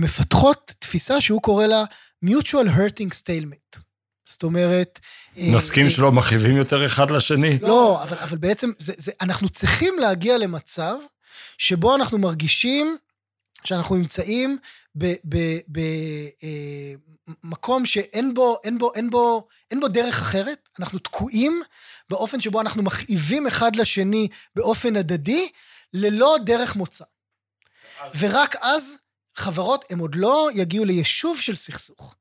מפתחות תפיסה שהוא קורא לה mutual hurting stalemate. זאת אומרת... נסכים שלא מחייבים יותר אחד לשני? לא, אבל, אבל בעצם זה, זה, אנחנו צריכים להגיע למצב שבו אנחנו מרגישים שאנחנו נמצאים במקום שאין בו, אין בו, אין בו, אין בו דרך אחרת, אנחנו תקועים באופן שבו אנחנו מכאיבים אחד לשני באופן הדדי, ללא דרך מוצא. ורק אז חברות, הם עוד לא יגיעו ליישוב של סכסוך,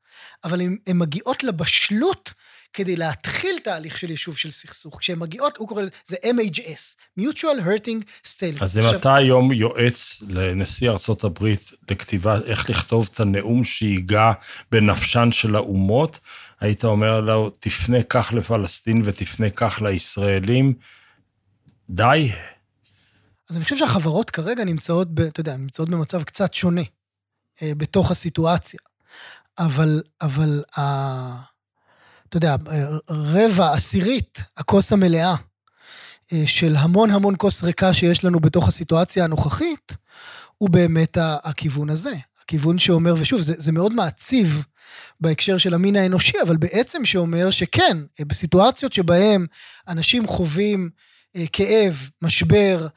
אבל הם מגיעות לבשלות כדי להתחיל תהליך של יישוב של סכסוך, כשהן מגיעות, הוא קורא לזה אם אייץ' אס, Mutual Hurting Stalemate. אז אם אתה היום יועץ לנשיא ארצות הברית, לכתיבה, איך לכתוב את הנאום שהיגע בנפשן של האומות, היית אומר לו, תפנה כך לפלסטין ותפנה כך לישראלים, די. אז אני חושב שהחברות כרגע נמצאות, אתה יודע, נמצאות במצב קצת שונה, בתוך הסיטואציה, אבל, אבל, אתה יודע, רבע עשירית, הכוס המלאה, של המון המון כוס ריקה שיש לנו בתוך הסיטואציה הנוכחית, הוא באמת הכיוון הזה. הכיוון שאומר, ושוב, זה, זה מאוד מעציב בהקשר של המין האנושי, אבל בעצם שאומר שכן, בסיטואציות שבהם אנשים חווים כאב, משבר,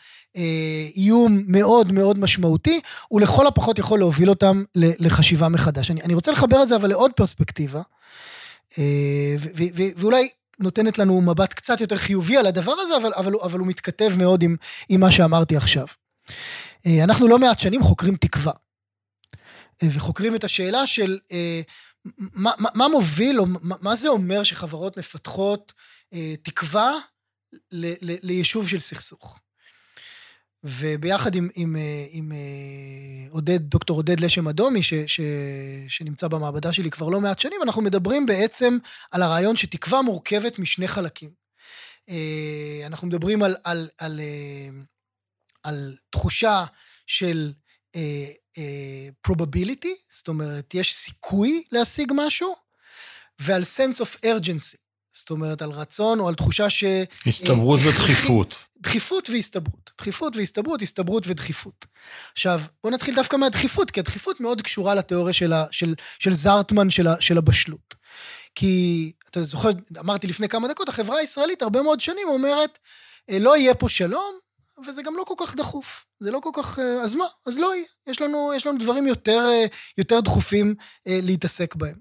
איום מאוד מאוד משמעותי, הוא לכל הפחות יכול להוביל אותם לחשיבה מחדש. אני, אני רוצה לחבר את זה, אבל לעוד פרספקטיבה, ו- ו- ו- ואולי נותנת לנו מבט קצת יותר חיובי על הדבר הזה, אבל, אבל, אבל הוא מתכתב מאוד עם, עם מה שאמרתי עכשיו. אנחנו לא מעט שנים חוקרים תקווה. וחוקרים את השאלה של מה, מה, מה מוביל, או מה, מה זה אומר שחברות מפתחות תקווה ל, ל, ליישוב של סכסוך. וביחד עם, עם, עם, עם עודד, דוקטור עודד לשם אדומי, ש, ש, שנמצא במעבדה שלי כבר לא מעט שנים, אנחנו מדברים בעצם על הרעיון שתקווה מורכבת משני חלקים. אנחנו מדברים על, על, על, על תחושה של probability, זאת אומרת, יש סיכוי להשיג משהו, ועל sense of urgency, זאת אומרת, על רצון או על תחושה ש... הסתברות ודחיפות. דחיפות והסתברות. דחיפות והסתברות, הסתברות ודחיפות. עכשיו, בואו נתחיל דווקא מהדחיפות, כי הדחיפות מאוד קשורה לתיאוריה של, של, של זרטמן, של, של הבשלות. כי, אתה זוכר, אמרתי לפני כמה דקות, החברה הישראלית הרבה מאוד שנים אומרת, לא יהיה פה שלום, וזה גם לא כל כך דחוף, זה לא כל כך, אז מה? אז לא יהיה, יש לנו, יש לנו דברים יותר, יותר דחופים להתעסק בהם.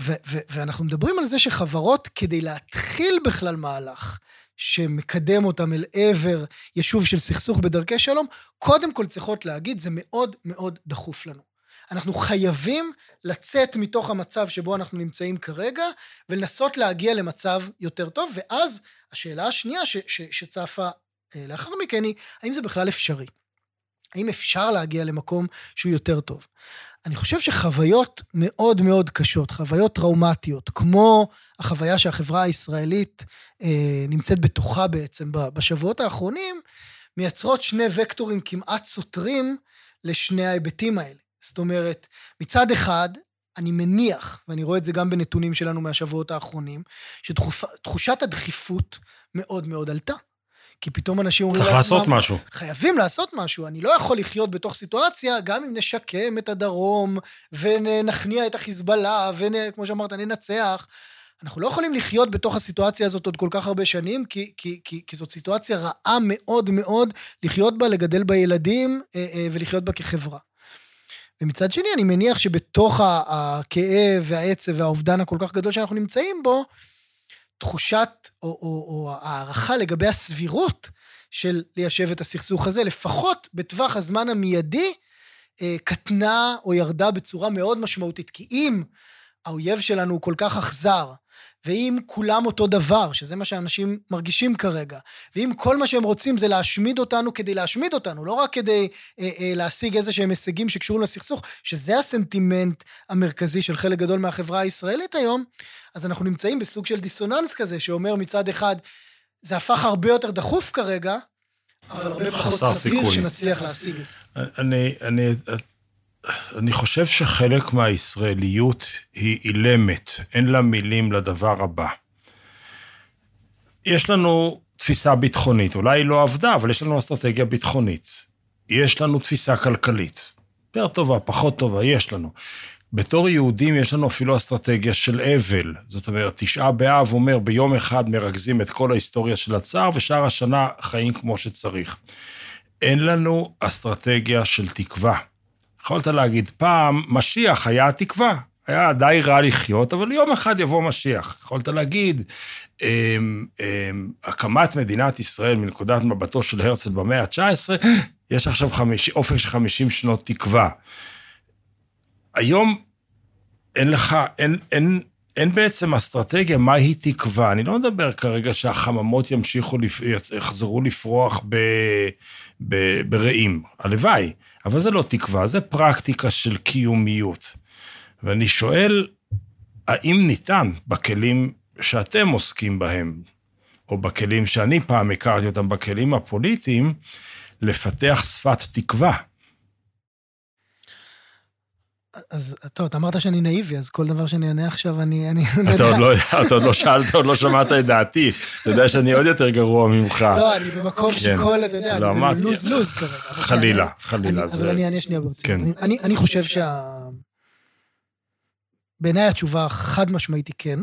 ו- ו- ואנחנו מדברים על זה שחברות, כדי להתחיל בכלל מהלך, שמקדם אותם אל עבר ישוב של סכסוך בדרכי שלום, קודם כל צריכות להגיד, זה מאוד מאוד דחוף לנו. אנחנו חייבים לצאת מתוך המצב שבו אנחנו נמצאים כרגע, ולנסות להגיע למצב יותר טוב, ואז השאלה השנייה ש- ש- שצפה, לאחר מכן היא, האם זה בכלל אפשרי? האם אפשר להגיע למקום שהוא יותר טוב? אני חושב שחוויות מאוד מאוד קשות, חוויות טראומטיות, כמו החוויה שהחברה הישראלית אה, נמצאת בתוכה בעצם בשבועות האחרונים, מייצרות שני וקטורים כמעט סותרים לשני ההיבטים האלה. זאת אומרת, מצד אחד, אני מניח, ואני רואה את זה גם בנתונים שלנו מהשבועות האחרונים, שתחושת הדחיפות מאוד מאוד עלתה. כי פתאום אנשים צריך לעשות משהו. חייבים לעשות משהו. אני לא יכול לחיות בתוך סיטואציה, גם אם נשקם את הדרום, ונכניע את החיזבאללה, וכמו שאמרת, ננצח. אנחנו לא יכולים לחיות בתוך הסיטואציה הזאת עוד כל כך הרבה שנים, כי, כי, כי, כי זאת סיטואציה רעה מאוד מאוד, לחיות בה, לגדל בה ילדים, ולחיות בה כחברה. ומצד שני, אני מניח שבתוך הכאב והעצב והאובדן הכל כך גדול שאנחנו נמצאים בו, תחושת או, או, או הערכה לגבי הסבירות של ליישב את הסכסוך הזה, לפחות בטווח הזמן המיידי, קטנה או ירדה בצורה מאוד משמעותית, כי אם האויב שלנו הוא כל כך אכזר, ואם כולם אותו דבר, שזה מה שאנשים מרגישים כרגע, ואם כל מה שהם רוצים זה להשמיד אותנו כדי להשמיד אותנו, לא רק כדי אה, אה, להשיג איזה שהם הישגים שקשורים לסכסוך, שזה הסנטימנט המרכזי של חלק גדול מהחברה הישראלית היום, אז אנחנו נמצאים בסוג של דיסוננס כזה, שאומר מצד אחד, זה הפך הרבה יותר דחוף כרגע, אבל הרבה פחות סביר שנצליח להשיג את זה. אני, אני, אני חושב שחלק מהישראליות היא אילמת, אין לה מילים לדבר הבא. יש לנו תפיסה ביטחונית, אולי היא לא עבדה, אבל יש לנו אסטרטגיה ביטחונית. יש לנו תפיסה כלכלית, יותר טובה, פחות טובה, יש לנו. בתור יהודים יש לנו אפילו אסטרטגיה של אבל, זאת אומרת, תשעה באב אומר, ביום אחד מרכזים את כל ההיסטוריה של הצער, ושאר השנה חיים כמו שצריך. אין לנו אסטרטגיה של תקווה. יכולת להגיד, פעם משיח היה התקווה, היה די רע לחיות, אבל יום אחד יבוא משיח. יכולת להגיד, הקמת מדינת ישראל מנקודת מבטו של הרצל במאה ה-תשע עשרה, יש עכשיו אופק של חמישים שנות תקווה. היום אין לך, אין, אין, אין בעצם אסטרטגיה, מה היא תקווה? אני לא מדבר כרגע שהחממות ימשיכו, יחזרו לפרוח ב, ב, ברעים, הלוואי, אבל זה לא תקווה, זה פרקטיקה של קיומיות. ואני שואל, האם ניתן בכלים שאתם עוסקים בהם, או בכלים שאני פעם הכרתי אותם, בכלים הפוליטיים, לפתח שפת תקווה? אז טוב, אתה אמרת שאני נאיבי, אז כל דבר שאני אענה עכשיו, אני... אתה עוד לא שאלת, אתה עוד לא שמעת את דעתי, אתה יודע שאני עוד יותר גרוע ממך. לא, אני במקום שכל, אתה יודע, אני לוז-לוז כרגע. חלילה, חלילה. אבל אני אענה שנייה ברצינות. אני חושב שה... בעיניי התשובה חד משמעית היא כן,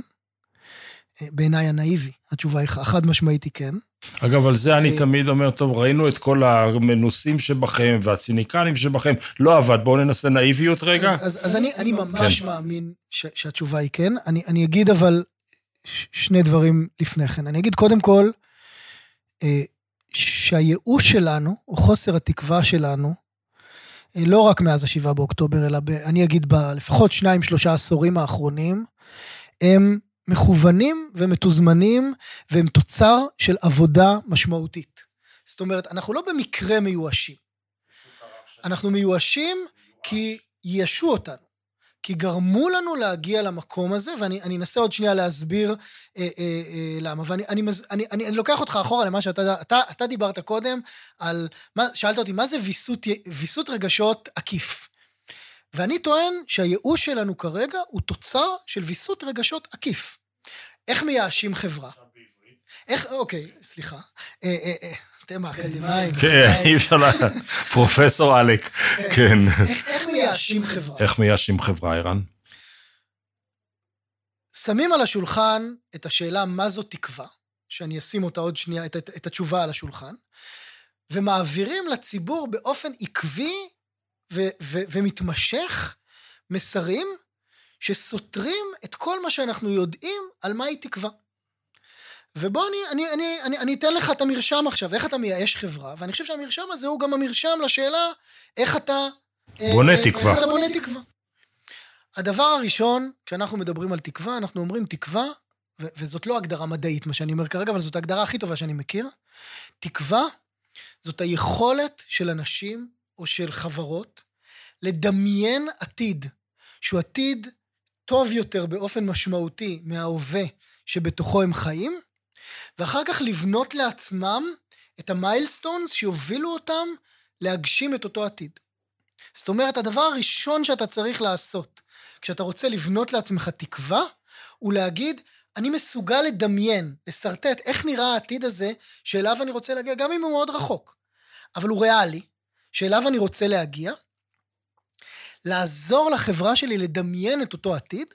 בעיניי הנאיבי, התשובה היא חד משמעית היא כן. אגב, על זה אני תמיד אומר, טוב, ראינו את כל המנוסים שבכם והציניקנים שבכם, לא עבד, בואו ננסה נאיביות רגע. אז אני ממש מאמין שהתשובה היא כן, אני אגיד אבל שני דברים לפני כן, אני אגיד קודם כל, שהייאוש שלנו, או חוסר התקווה שלנו, לא רק מאז השבעה באוקטובר, אלא ב, אני אגיד ב, לפחות שניים, שלושה עשורים האחרונים, הם מכוונים ומתוזמנים, והם תוצר של עבודה משמעותית. זאת אומרת, אנחנו לא במקרה מיואשים. אנחנו מיואשים כי יישו אותנו. כי גרמו לנו להגיע למקום הזה, ואני אנסה עוד שנייה להסביר אה, אה, אה, למה, ואני אני, אני, אני, אני לוקח אותך אחורה למה שאתה אתה, אתה דיברת קודם, על, מה, שאלת אותי, מה זה ויסות, ויסות רגשות עקיף? ואני טוען שהייאוש שלנו כרגע הוא תוצר של ויסות רגשות עקיף. איך מייאשים חברה? איך, אוקיי, סליחה. אה, אה, אה. כן, אי אפשר לה, פרופסור אלק, כן. איך מייאשים חברה? איך מייאשים חברה, עירן? שמים על השולחן את השאלה מה זו תקווה, שאני אשים אותה עוד שנייה, את התשובה על השולחן, ומעבירים לציבור באופן עקבי ומתמשך מסרים שסותרים את כל מה שאנחנו יודעים על מהי תקווה. ובוא אני, אני, אני, אני, אני אתן לך את המרשם עכשיו, איך אתה מייאש חברה, ואני חושב שהמרשם הזה הוא גם המרשם לשאלה, איך אתה בונה תקווה. הדבר הראשון, כשאנחנו מדברים על תקווה, אנחנו אומרים תקווה, ו- וזאת לא הגדרה מדעית, מה שאני אומר כרגע, אבל זאת ההגדרה הכי טובה שאני מכיר, תקווה, זאת היכולת של אנשים, או של חברות, לדמיין עתיד, שהוא עתיד טוב יותר באופן משמעותי, מההווה שבתוכו הם חיים, ואחר כך לבנות לעצמם את המיילסטונס שיובילו אותם להגשים את אותו עתיד. זאת אומרת, הדבר הראשון שאתה צריך לעשות, כשאתה רוצה לבנות לעצמך תקווה, הוא להגיד, אני מסוגל לדמיין, לסרטט, איך נראה העתיד הזה, שאליו אני רוצה להגיע, גם אם הוא מאוד רחוק, אבל הוא ריאלי, שאליו אני רוצה להגיע, לעזור לחברה שלי לדמיין את אותו עתיד,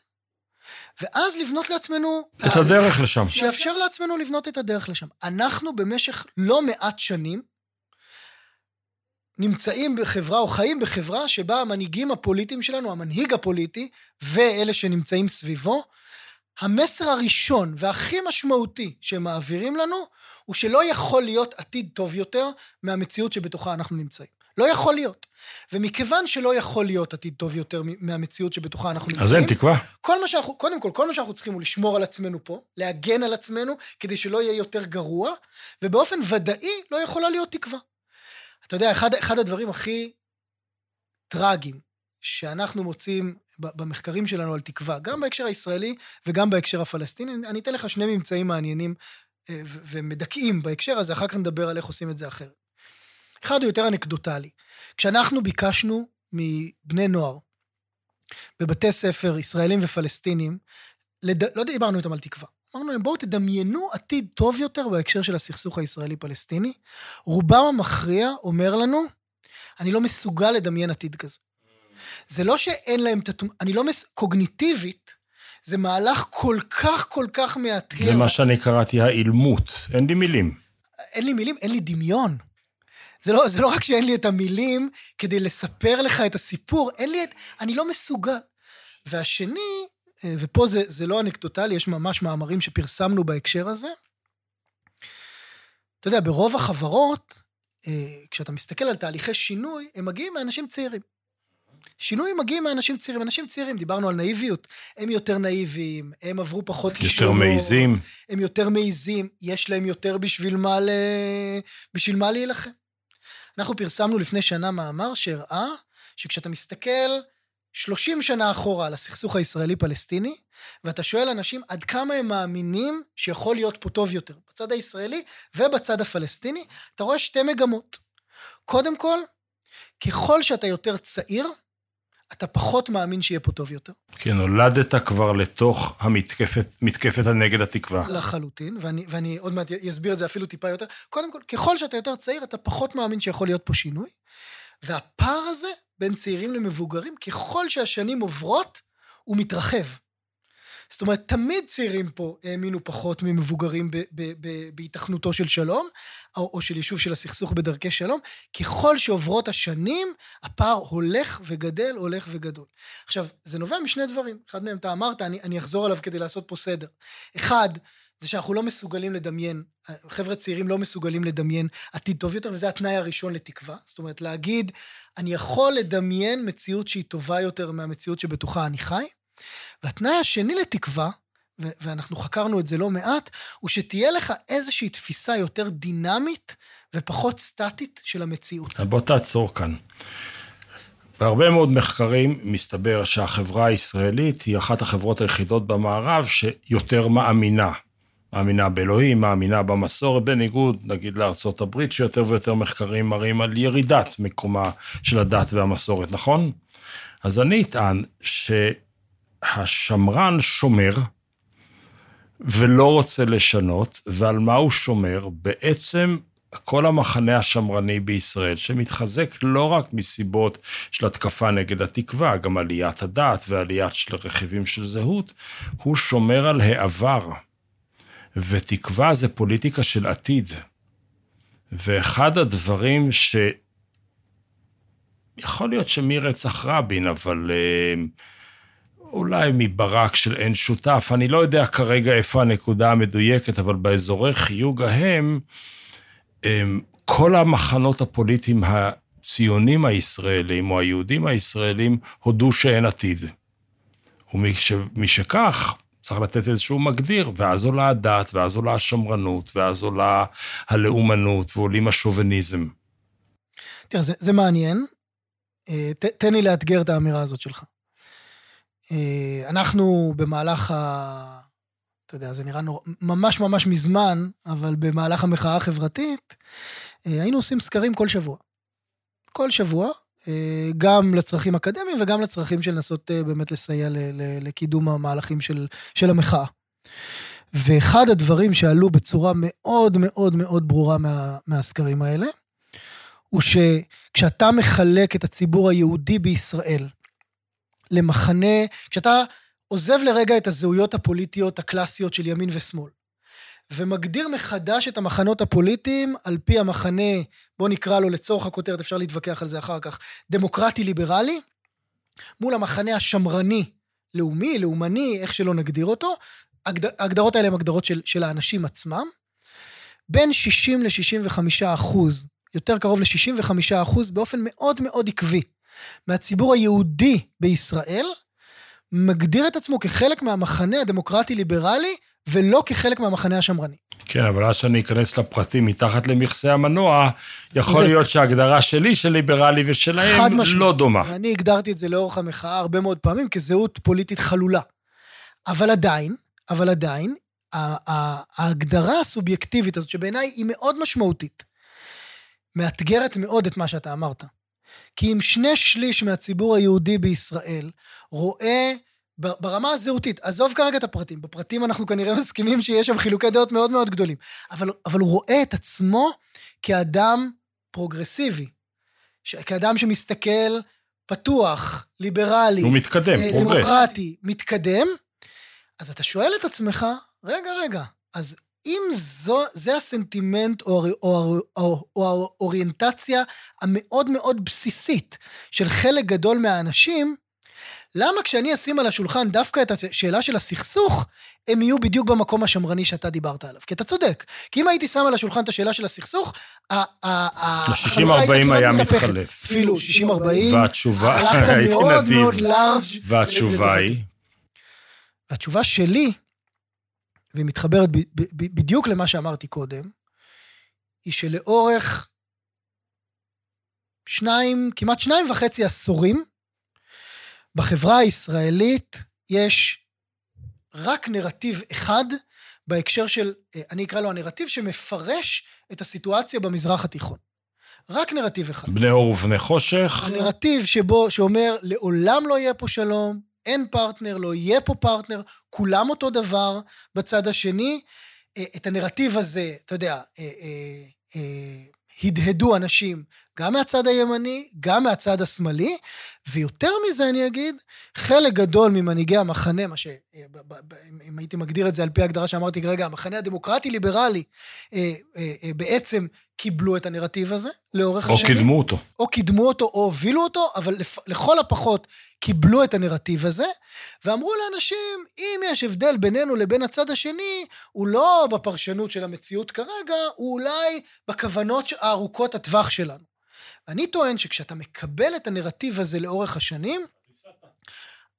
ואז לבנות לעצמנו את הדרך לשם. שאפשר לעצמנו לבנות את הדרך לשם. אנחנו במשך לא מעט שנים נמצאים בחברה או חיים בחברה שבה המנהיגים הפוליטיים שלנו, המנהיג הפוליטי ואלה שנמצאים סביבו, המסר הראשון והכי משמעותי שמעבירים לנו הוא שלא יכול להיות עתיד טוב יותר מהמציאות שבתוכה אנחנו נמצאים. לא יכול להיות. ומכיוון שלא יכול להיות עתיד טוב יותר מהמציאות שבתוכה אנחנו נמצאים. אז אין תקווה. כל מה שאנחנו, קודם כל, כל מה שאנחנו צריכים הוא לשמור על עצמנו פה, להגן על עצמנו, כדי שלא יהיה יותר גרוע, ובאופן ודאי לא יכולה להיות תקווה. אתה יודע, אחד, אחד הדברים הכי טרגיים שאנחנו מוצאים במחקרים שלנו על תקווה, גם בהקשר הישראלי וגם בהקשר הפלסטיני, אני אתן לך שני ממצאים מעניינים ומדכאים בהקשר הזה, אחר כך נדבר על איך עושים את זה אחרת. אחד הוא יותר אנקדוטלי. כשאנחנו ביקשנו מבני נוער, בבתי ספר ישראלים ופלסטינים, לד... לא דיברנו איתם על תקווה. אמרנו להם, בואו תדמיינו עתיד טוב יותר בהקשר של הסכסוך הישראלי-פלסטיני. רובם המכריע אומר לנו, אני לא מסוגל לדמיין עתיד כזה. זה לא שאין להם, אני לא מס... קוגניטיבית, זה מהלך כל כך כל כך מאתגר. זה מה שאני קראתי, האילמות. אין לי מילים. אין לי מילים, אין לי דמיון. זה לא, זה לא רק שאין לי את המילים כדי לספר לך את הסיפור, אין לי את, אני לא מסוגל. והשני, ופה זה, זה לא אנקדוטלי, יש ממש מאמרים שפרסמנו בהקשר הזה. אתה יודע, ברוב החברות, כשאתה מסתכל על תהליכי שינוי, הם מגיעים מאנשים צעירים. שינויים מגיעים מאנשים צעירים, אנשים צעירים, דיברנו על נאיביות, הם יותר נאיביים, הם עברו פחות קישור, יותר מעיזים, הם יותר מעיזים, יש להם יותר בשביל מה, בשביל מה להילחם. אנחנו פרסמנו לפני שנה מאמר שהראה שכשאתה מסתכל שלושים שנה אחורה על הסכסוך הישראלי-פלסטיני, ואתה שואל אנשים עד כמה הם מאמינים שיכול להיות פה טוב יותר, בצד הישראלי ובצד הפלסטיני, אתה רואה שתי מגמות. קודם כל, ככל שאתה יותר צעיר, אתה פחות מאמין שיהיה פה טוב יותר. כן, נולדת כבר לתוך המתקפת, מתקפת הנגד התקווה. לחלוטין, ואני, ואני עוד מעט יסביר את זה אפילו טיפה יותר. קודם כל, ככל שאתה יותר צעיר, אתה פחות מאמין שיכול להיות פה שינוי, והפער הזה, בין צעירים למבוגרים, ככל שהשנים עוברות, הוא מתרחב. זאת אומרת, תמיד צעירים פה האמינו פחות ממבוגרים ב- ב- ב- בהיתכנותו של שלום, או, או של יישוב של הסכסוך בדרכי שלום, ככל שעוברות השנים, הפער הולך וגדל, הולך וגדול. עכשיו, זה נובע משני דברים, אחד מהם אתה אמרת, אני, אני אחזור עליו כדי לעשות פה סדר. אחד, זה שאנחנו לא מסוגלים לדמיין, חבר'ה צעירים לא מסוגלים לדמיין עתיד טוב יותר, וזה התנאי הראשון לתקווה, זאת אומרת להגיד, אני יכול לדמיין מציאות שהיא טובה יותר מהמציאות שבתוכה אני חי, והתנאי השני לתקווה, ו- ואנחנו חקרנו את זה לא מעט, הוא שתהיה לך איזושהי תפיסה יותר דינמית, ופחות סטטית של המציאות. בוא תעצור כאן. בהרבה מאוד מחקרים מסתבר שהחברה הישראלית היא אחת החברות היחידות במערב שיותר מאמינה. מאמינה באלוהים, מאמינה במסורת, בניגוד, נגיד לארצות הברית, שיותר ויותר מחקרים מראים על ירידת מקומה של הדת והמסורת, נכון? אז אני אטען שהשמרן שומר, ולא רוצה לשנות, ועל מה הוא שומר, בעצם כל המחנה השמרני בישראל, שמתחזק לא רק מסיבות של התקפה נגד התקווה, גם עליית הדת ועליית של רכיבים של זהות, הוא שומר על העבר, ותקווה זה פוליטיקה של עתיד, ואחד הדברים ש... יכול להיות שמרצח רבין, אבל... אולי מברק של אין שותף, אני לא יודע כרגע איפה הנקודה המדויקת, אבל באזורי חיוג ההם, כל המחנות הפוליטיים הציונים הישראלים, או היהודים הישראלים, הודו שאין עתיד. ומשכך, צריך לתת איזשהו מגדיר, ואז עולה הדת, ואז עולה השמרנות, ואז עולה הלאומנות, ועולים השוביניזם. תראה, זה, זה מעניין. תן לי לאתגר את האמירה הזאת שלך. אנחנו במהלך ה... אתה יודע, זה נראה נור... ממש ממש מזמן, אבל במהלך המחאה החברתית, היינו עושים סקרים כל שבוע. כל שבוע, גם לצרכים אקדמיים וגם לצרכים של לנסות באמת לסייע לקידום המהלכים של, של המחאה. ואחד הדברים שעלו בצורה מאוד מאוד מאוד ברורה מה, מהסקרים האלה, הוא שכשאתה מחלק את הציבור היהודי בישראל, למחנה, כשאתה עוזב לרגע את הזהויות הפוליטיות הקלאסיות של ימין ושמאל, ומגדיר מחדש את המחנות הפוליטיים על פי המחנה, בוא נקרא לו לצורך הכותרת, אפשר להתווכח על זה אחר כך, דמוקרטי-ליברלי, מול המחנה השמרני, לאומי, לאומני, איך שלא נגדיר אותו, ההגדרות האלה הן הגדרות של, של האנשים עצמם, בין שישים ל-שישים וחמישה אחוז, יותר קרוב ל-שישים וחמישה אחוז, באופן מאוד מאוד עקבי, מהציבור היהודי בישראל, מגדיר את עצמו כחלק מהמחנה הדמוקרטי-ליברלי, ולא כחלק מהמחנה השמרני. כן, אבל אז שאני אכנס לפרטים מתחת למכסה המנוע, יכול להיות שההגדרה שלי של ליברלי ושלהם לא דומה. אני הגדרתי את זה לאורך המחאה הרבה מאוד פעמים, כזהות פוליטית חלולה. אבל עדיין, אבל עדיין, ההגדרה הסובייקטיבית הזאת, שבעיניי היא מאוד משמעותית, מאתגרת מאוד את מה שאתה אמרת. כי אם שני שליש מהציבור היהודי בישראל רואה ברמה הזהותית, עזוב כרגע את הפרטים, בפרטים אנחנו כנראה מסכימים שיש שם חילוקי דעות מאוד מאוד גדולים, אבל, אבל הוא רואה את עצמו כאדם פרוגרסיבי, כאדם שמסתכל פתוח, ליברלי, הוא מתקדם, דמוקרטי, מתקדם, אז אתה שואל את עצמך, רגע, רגע, אז אם זו, זה הסנטימנט או, או, או, או האוריינטציה המאוד מאוד בסיסית של חלק גדול מהאנשים, למה כשאני אשים על השולחן דווקא את השאלה של הסכסוך, הם יהיו בדיוק במקום השמרני שאתה דיברת עליו? כי אתה צודק. כי אם הייתי שם על השולחן את השאלה של הסכסוך, שישים ארבעים היה מתחלף. אפילו, שישים ארבעים, והתשובה, הייתי נדיב, והתשובה היא? והתשובה שלי, והיא מתחברת ב- ב- ב- בדיוק למה שאמרתי קודם, היא שלאורך שניים, כמעט שניים וחצי עשורים, בחברה הישראלית יש רק נרטיב אחד, בהקשר של, אני אקרא לו הנרטיב, שמפרש את הסיטואציה במזרח התיכון. רק נרטיב אחד. בני אור ובני חושך. הנרטיב שבו, שאומר, לעולם לא יהיה פה שלום, אין פרטנר, לא יהיה פה פרטנר, כולם אותו דבר בצד השני, את הנרטיב הזה, אתה יודע, הדהדו אנשים גם מהצד הימני, גם מהצד השמאלי, ויותר מזה אני אגיד, חלק גדול ממנהיגי המחנה, מה ש... אם הייתי מגדיר את זה על פי ההגדרה שאמרתי כרגע, המחנה הדמוקרטי-ליברלי, בעצם קיבלו את הנרטיב הזה, לאורך השנים. או קידמו אותו. או קידמו אותו, או הובילו אותו, אבל לכל הפחות קיבלו את הנרטיב הזה, ואמרו לאנשים, אם יש הבדל בינינו לבין הצד השני, הוא לא בפרשנות של המציאות כרגע, הוא אולי בכוונות הארוכות הטווח שלנו. אני טוען שכשאתה מקבל את הנרטיב הזה לאורך השנים,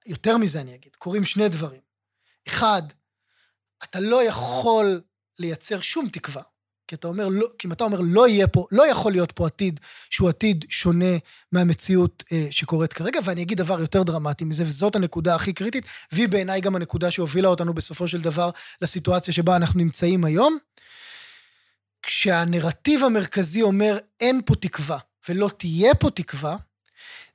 יותר מזה אני אגיד, קוראים שני דברים. אחד, אתה לא יכול לייצר שום תקווה, כי אתה אומר, לא, כי אם אתה אומר, לא יהיה פה, לא יכול להיות פה עתיד, שהוא עתיד שונה מהמציאות אה, שקורית כרגע, ואני אגיד דבר יותר דרמטי מזה, וזאת הנקודה הכי קריטית, והיא בעיניי גם הנקודה שהובילה אותנו בסופו של דבר, לסיטואציה שבה אנחנו נמצאים היום, כשהנרטיב המרכזי אומר, אין פה תקווה, ולא תהיה פה תקווה,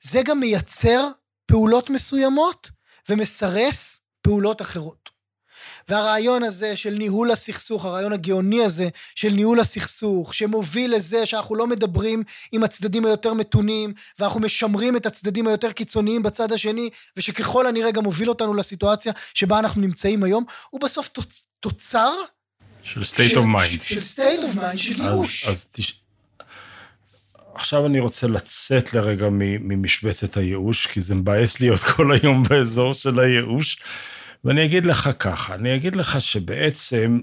זה גם מייצר פעולות מסוימות, ומסרס פעולות אחרות. והרעיון הזה של ניהול הסכסוך, הרעיון הגאוני הזה של ניהול הסכסוך, שמוביל לזה שאנחנו לא מדברים עם הצדדים היותר מתונים, ואנחנו משמרים את הצדדים היותר קיצוניים בצד השני, ושככל הנראה גם מוביל אותנו לסיטואציה שבה אנחנו נמצאים היום, הוא בסוף תוצר של state of mind. של state of mind, של ייאוש. אז תשאר. עכשיו אני רוצה לצאת לרגע ממשבצת הייאוש, כי זה מבאס להיות כל היום באזור של הייאוש, ואני אגיד לך ככה, אני אגיד לך שבעצם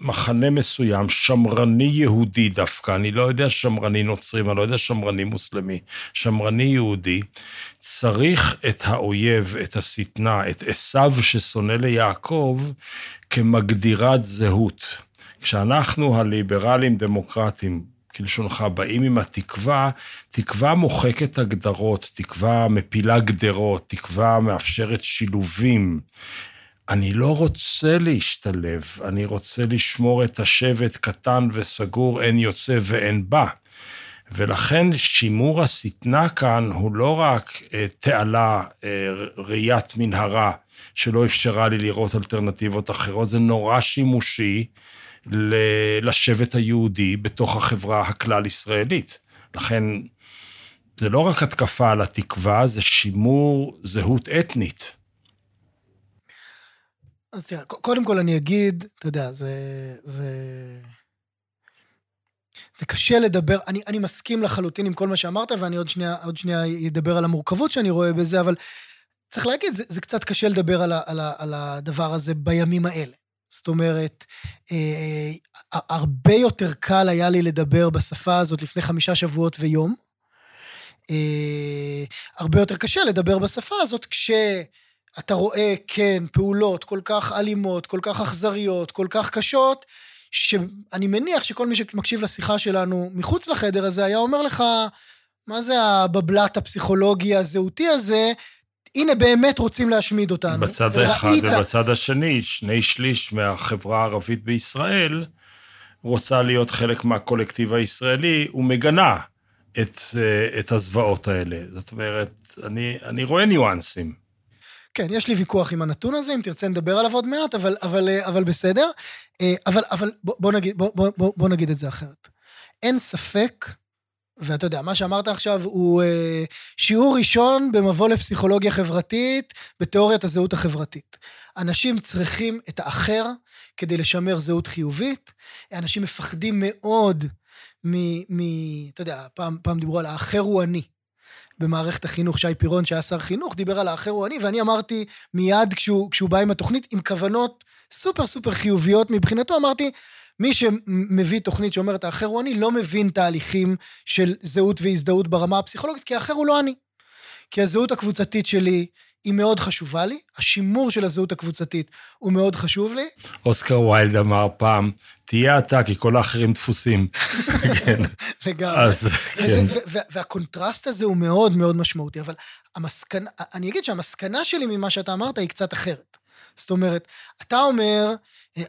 מחנה מסוים, שמרני יהודי דווקא, אני לא יודע שמרני נוצרים, אני לא יודע שמרני מוסלמי, שמרני יהודי, צריך את האויב, את השטנה, את עשיו ששונא ליעקב, כמגדירת זהות. כשאנחנו הליברלים דמוקרטים, כלשונך, באים עם התקווה, תקווה מוחקת הגדרות, תקווה מפילה גדרות, תקווה מאפשרת שילובים. אני לא רוצה להשתלב, אני רוצה לשמור את השבט קטן וסגור, אין יוצא ואין בא. ולכן שימור השטנה כאן הוא לא רק תעלה, ראיית מנהרה, שלא אפשרה לי לראות אלטרנטיבות אחרות, זה נורא שימושי, לשבט היהודי בתוך החברה הכלל ישראלית. לכן, זה לא רק התקפה על התקווה, זה שימור זהות אתנית. אז תראה, קודם כל אני אגיד, אתה יודע, זה, זה, זה קשה לדבר, אני, אני מסכים לחלוטין עם כל מה שאמרת, ואני עוד שנייה, עוד שנייה ידבר על המורכבות שאני רואה בזה, אבל צריך להגיד, זה, זה קצת קשה לדבר על ה, על ה, על הדבר הזה בימים האלה. זאת אומרת, אה, הרבה יותר קל היה לי לדבר בשפה הזאת לפני חמישה שבועות ויום, אה, הרבה יותר קשה לדבר בשפה הזאת כשאתה רואה, כן, פעולות כל כך אלימות, כל כך אכזריות, כל כך קשות, שאני מניח שכל מי שמקשיב לשיחה שלנו מחוץ לחדר הזה היה אומר לך, מה זה הבבלת הפסיכולוגי הזהותי הזה, הנה באמת רוצים להשמיד אותנו. בצד האחד ובצד השני, שני שליש מהחברה הערבית בישראל, רוצה להיות חלק מהקולקטיב הישראלי, ומגנה את, את הזוועות האלה. זאת אומרת, אני, אני רואה ניואנסים. כן, יש לי ויכוח עם הנתון הזה, אם תרצה נדבר עליו עוד מעט, אבל, אבל, אבל בסדר. אבל, אבל בוא נגיד, בוא, בוא, בוא נגיד את זה אחרת. אין ספק, ואתה יודע, מה שאמרת עכשיו הוא אה, שיעור ראשון במבוא לפסיכולוגיה חברתית, בתיאוריית הזהות החברתית. אנשים צריכים את האחר כדי לשמר זהות חיובית, אנשים מפחדים מאוד מ... מ אתה יודע, פעם, פעם דיברו על האחר הוא אני, במערכת החינוך, שי פירון שהיה שר חינוך, דיבר על האחר הוא אני, ואני אמרתי מיד כשהוא, כשהוא בא עם התוכנית, עם כוונות סופר סופר חיוביות מבחינתו, אמרתי, מי שמביא תוכנית שאומרת האחר הוא אני, לא מבין תהליכים של זהות והזדהות ברמה הפסיכולוגית, כי האחר הוא לא אני. כי הזהות הקבוצתית שלי היא מאוד חשובה לי, השימור של הזהות הקבוצתית הוא מאוד חשוב לי. אוסקר ויילד אמר פעם, תהיה אתה, כי כל האחרים דפוסים. כן. לגמרי. והקונטרסט הזה הוא מאוד מאוד משמעותי, אבל המסקנה, אני אגיד שהמסקנה שלי ממה שאתה אמרת היא קצת אחרת. זאת אומרת, אתה אומר,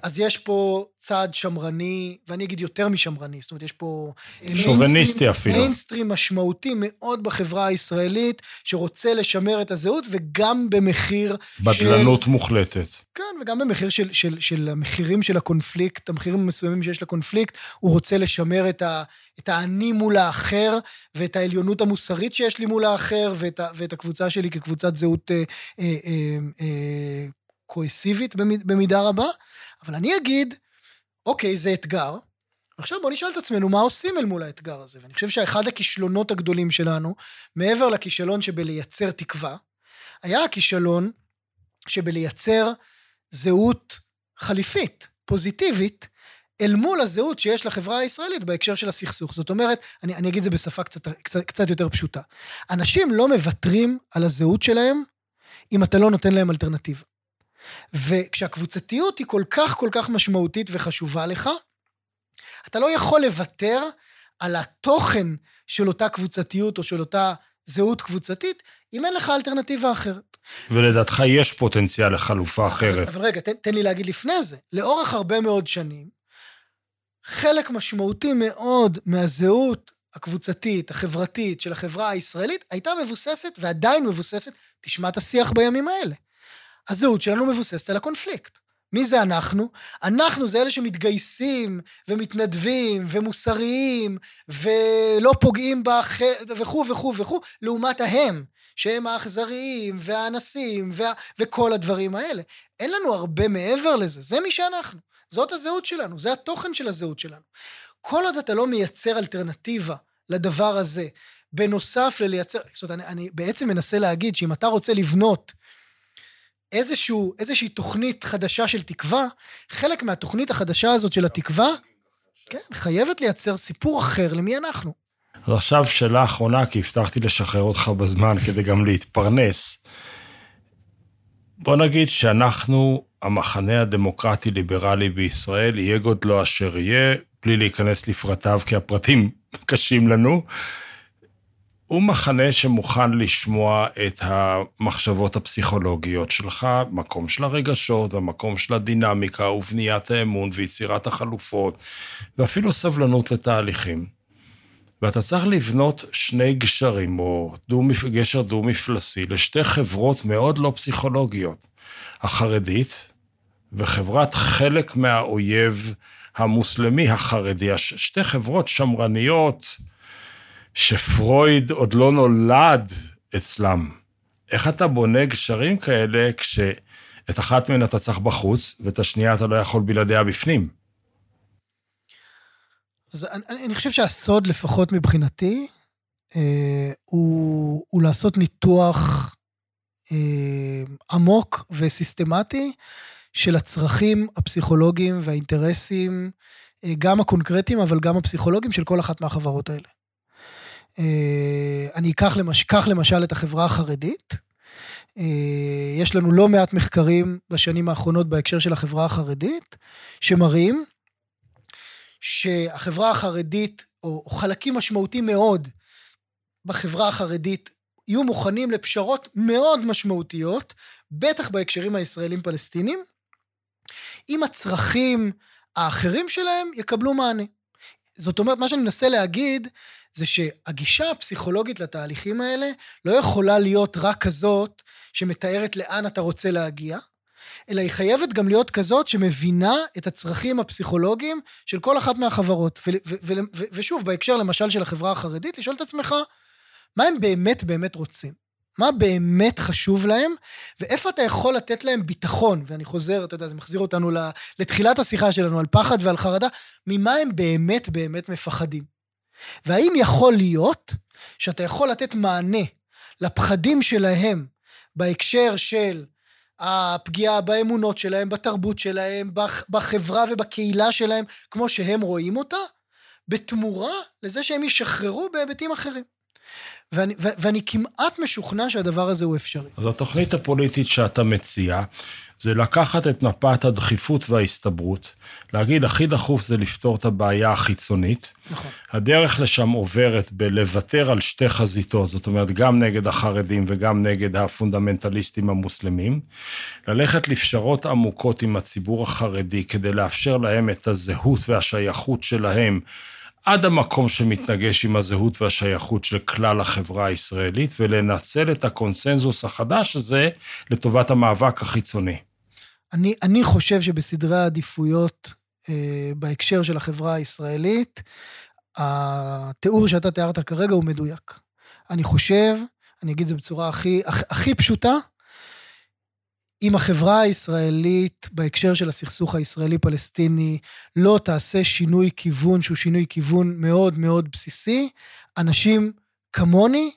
אז יש פה צעד שמרני, ואני אגיד יותר משמרני, זאת אומרת, יש פה שוביניסטי אפילו. מיינסטרים משמעותי מאוד בחברה הישראלית, שרוצה לשמר את הזהות, וגם במחיר בדלנות מוחלטת. כן, וגם במחיר של, של, של המחירים של הקונפליקט, המחירים המסוימים שיש לקונפליקט, הוא רוצה לשמר את ה... את האני מול האחר, ואת העליונות המוסרית שיש לי מול האחר, ואת, ה, ואת הקבוצה שלי כקבוצת זהות אה, אה, אה, אה, קואסיבית במידה רבה, אבל אני אגיד, אוקיי, זה אתגר, עכשיו בוא נשאל את עצמנו, מה עושים אל מול האתגר הזה? ואני חושב שאחד הכישלונות הגדולים שלנו, מעבר לכישלון שבלייצר תקווה, היה הכישלון שבלייצר זהות חליפית, פוזיטיבית, אל מול הזהות שיש לחברה הישראלית בהקשר של הסכסוך. זאת אומרת, אני, אני אגיד את זה בשפה קצת, קצת, קצת יותר פשוטה. אנשים לא מבטרים על הזהות שלהם, אם אתה לא נותן להם אלטרנטיבה. וכשהקבוצתיות היא כל כך, כל כך משמעותית וחשובה לך, אתה לא יכול לוותר על התוכן של אותה קבוצתיות, או של אותה זהות קבוצתית, אם אין לך אלטרנטיבה אחרת. ולדעתך יש פוטנציאל לחלופה אחרת. אבל רגע, תן, תן לי להגיד לפני זה, לאורך הרבה מאוד שנים, חלק משמעותי מאוד מהזהות הקבוצתית, החברתית של החברה הישראלית, הייתה מבוססת ועדיין מבוססת, תשמע את השיח בימים האלה. הזהות שלנו מבוססת על הקונפליקט. מי זה אנחנו? אנחנו זה אלה שמתגייסים ומתנדבים ומוסריים ולא פוגעים בח... וכו וכו וכו, לעומת ההם, שהם האחזריים והאנסים וה... וכל הדברים האלה. אין לנו הרבה מעבר לזה, זה מי שאנחנו. זאת הזהות שלנו, זה התוכן של הזהות שלנו. כל עוד אתה לא מייצר אלטרנטיבה לדבר הזה, בנוסף ללייצר, זאת אומרת, אני, אני בעצם מנסה להגיד, שאם אתה רוצה לבנות איזשהו, איזושהי תוכנית חדשה של תקווה, חלק מהתוכנית החדשה הזאת של התקווה, כן, חייבת לייצר סיפור אחר למי אנחנו. עכשיו שאלה האחרונה, כי הבטחתי לשחרר אותך בזמן, כדי גם להתפרנס. בוא נגיד שאנחנו, המחנה הדמוקרטי-ליברלי בישראל, יהיה גודלו אשר יהיה, בלי להיכנס לפרטיו, כי הפרטים קשים לנו, הוא מחנה שמוכן לשמוע את המחשבות הפסיכולוגיות שלך, מקום של הרגשות, המקום של הדינמיקה, ובניית האמון, ויצירת החלופות, ואפילו סבלנות לתהליכים. ואתה צריך לבנות שני גשרים, או גשר דו-מפלסי, לשתי חברות מאוד לא פסיכולוגיות, החרדית, וחברת חלק מהאויב המוסלמי החרדי, שתי חברות שמרניות שפרויד עוד לא נולד אצלם. איך אתה בונה גשרים כאלה כשאת אחת מהן אתה צריך בחוץ, ואת השנייה אתה לא יכול בלעדיה בפנים? אז אני, אני חושב שהסוד לפחות מבחינתי, אה, הוא, הוא לעשות ניתוח אה, עמוק וסיסטמטי, של הצרכים הפסיכולוגיים והאינטרסים, גם הקונקרטיים, אבל גם הפסיכולוגיים של כל אחת מהחברות האלה. אני אקח למש... כך למשל את החברה החרדית, יש לנו לא מעט מחקרים בשנים האחרונות בהקשר של החברה החרדית, שמראים שהחברה החרדית, או חלקים משמעותיים מאוד בחברה החרדית, יהיו מוכנים לפשרות מאוד משמעותיות, בטח בהקשרים הישראלים פלסטינים, אם הצרכים האחרים שלהם יקבלו מענה. זאת אומרת, מה שאני מנסה להגיד, זה שהגישה הפסיכולוגית לתהליכים האלה, לא יכולה להיות רק כזאת, שמתארת לאן אתה רוצה להגיע, אלא היא חייבת גם להיות כזאת, שמבינה את הצרכים הפסיכולוגיים, של כל אחת מהחברות. ו- ו- ו- ו- ושוב, בהקשר למשל של החברה החרדית, לשאול את עצמך, מה הם באמת באמת רוצים? מה באמת חשוב להם? ואיפה אתה יכול לתת להם ביטחון? ואני חוזר, אתה יודע, זה מחזיר אותנו לתחילת השיחה שלנו, על פחד ועל חרדה, ממה הם באמת באמת מפחדים? והאם יכול להיות שאתה יכול לתת מענה לפחדים שלהם, בהקשר של הפגיעה באמונות שלהם, בתרבות שלהם, בחברה ובקהילה שלהם, כמו שהם רואים אותה, בתמורה לזה שהם ישחררו בהיבטים אחרים. ואני, ואני כמעט משוכנע שהדבר הזה הוא אפשרי. אז התוכנית הפוליטית שאתה מציע, זה לקחת את מפת הדחיפות וההסתברות, להגיד הכי דחוף זה לפתור את הבעיה החיצונית, נכון. הדרך לשם עוברת בלוותר על שתי חזיתות, זאת אומרת גם נגד החרדים וגם נגד הפונדמנטליסטים המוסלמים, ללכת לפשרות עמוקות עם הציבור החרדי, כדי לאפשר להם את הזהות והשייכות שלהם, עד המקום שמתנגש עם הזהות והשייכות של כלל החברה הישראלית, ולנצל את הקונסנזוס החדש הזה לטובת המאבק החיצוני. אני, אני חושב שבסדרי העדיפויות אה, בהקשר של החברה הישראלית, התיאור שאתה תיארת כרגע הוא מדויק. אני חושב, אני אגיד זה בצורה הכי, הכ, הכי פשוטה, אם החברה הישראלית, בהקשר של הסכסוך הישראלי-פלסטיני, לא תעשה שינוי כיוון, שהוא שינוי כיוון מאוד מאוד בסיסי, אנשים כמוני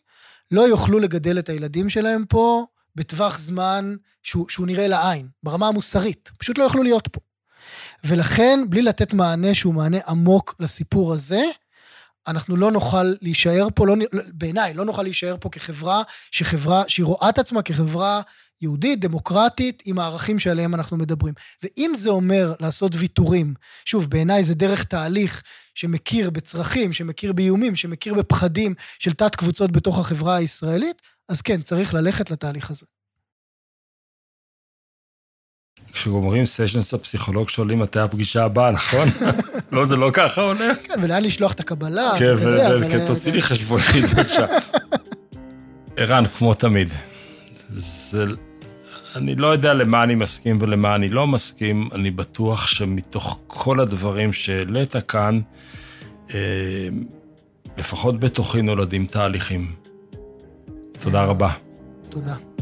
לא יוכלו לגדל את הילדים שלהם פה, בטווח זמן שהוא, שהוא נראה לעין, ברמה המוסרית, פשוט לא יוכלו להיות פה. ולכן, בלי לתת מענה שהוא מענה עמוק לסיפור הזה, אנחנו לא נוכל להישאר פה, לא, בעיניי, לא נוכל להישאר פה כחברה, שחברה, שהיא רואה את עצמה כחברה יהודית, דמוקרטית, עם הערכים שעליהם אנחנו מדברים. ואם זה אומר לעשות ויתורים, שוב, בעיניי זה דרך תהליך שמכיר בצרכים, שמכיר באיומים, שמכיר בפחדים של תת קבוצות בתוך החברה הישראלית, אז כן, צריך ללכת לתהליך הזה. כשגומרים סשנס הפסיכולוג שואלים מתי הפגישה הבאה, נכון? לא, זה לא ככה הולך. כן, ולאן לשלוח את הקבלה. כן, ותוציא לי חשבונית בבקשה. עירן, כמו תמיד. זה, אני לא יודע למה אני מסכים ולמה אני לא מסכים, אני בטוח שמתוך כל הדברים שהעלית כאן, אה, לפחות בתוכי נולדים תהליכים. תודה רבה. תודה.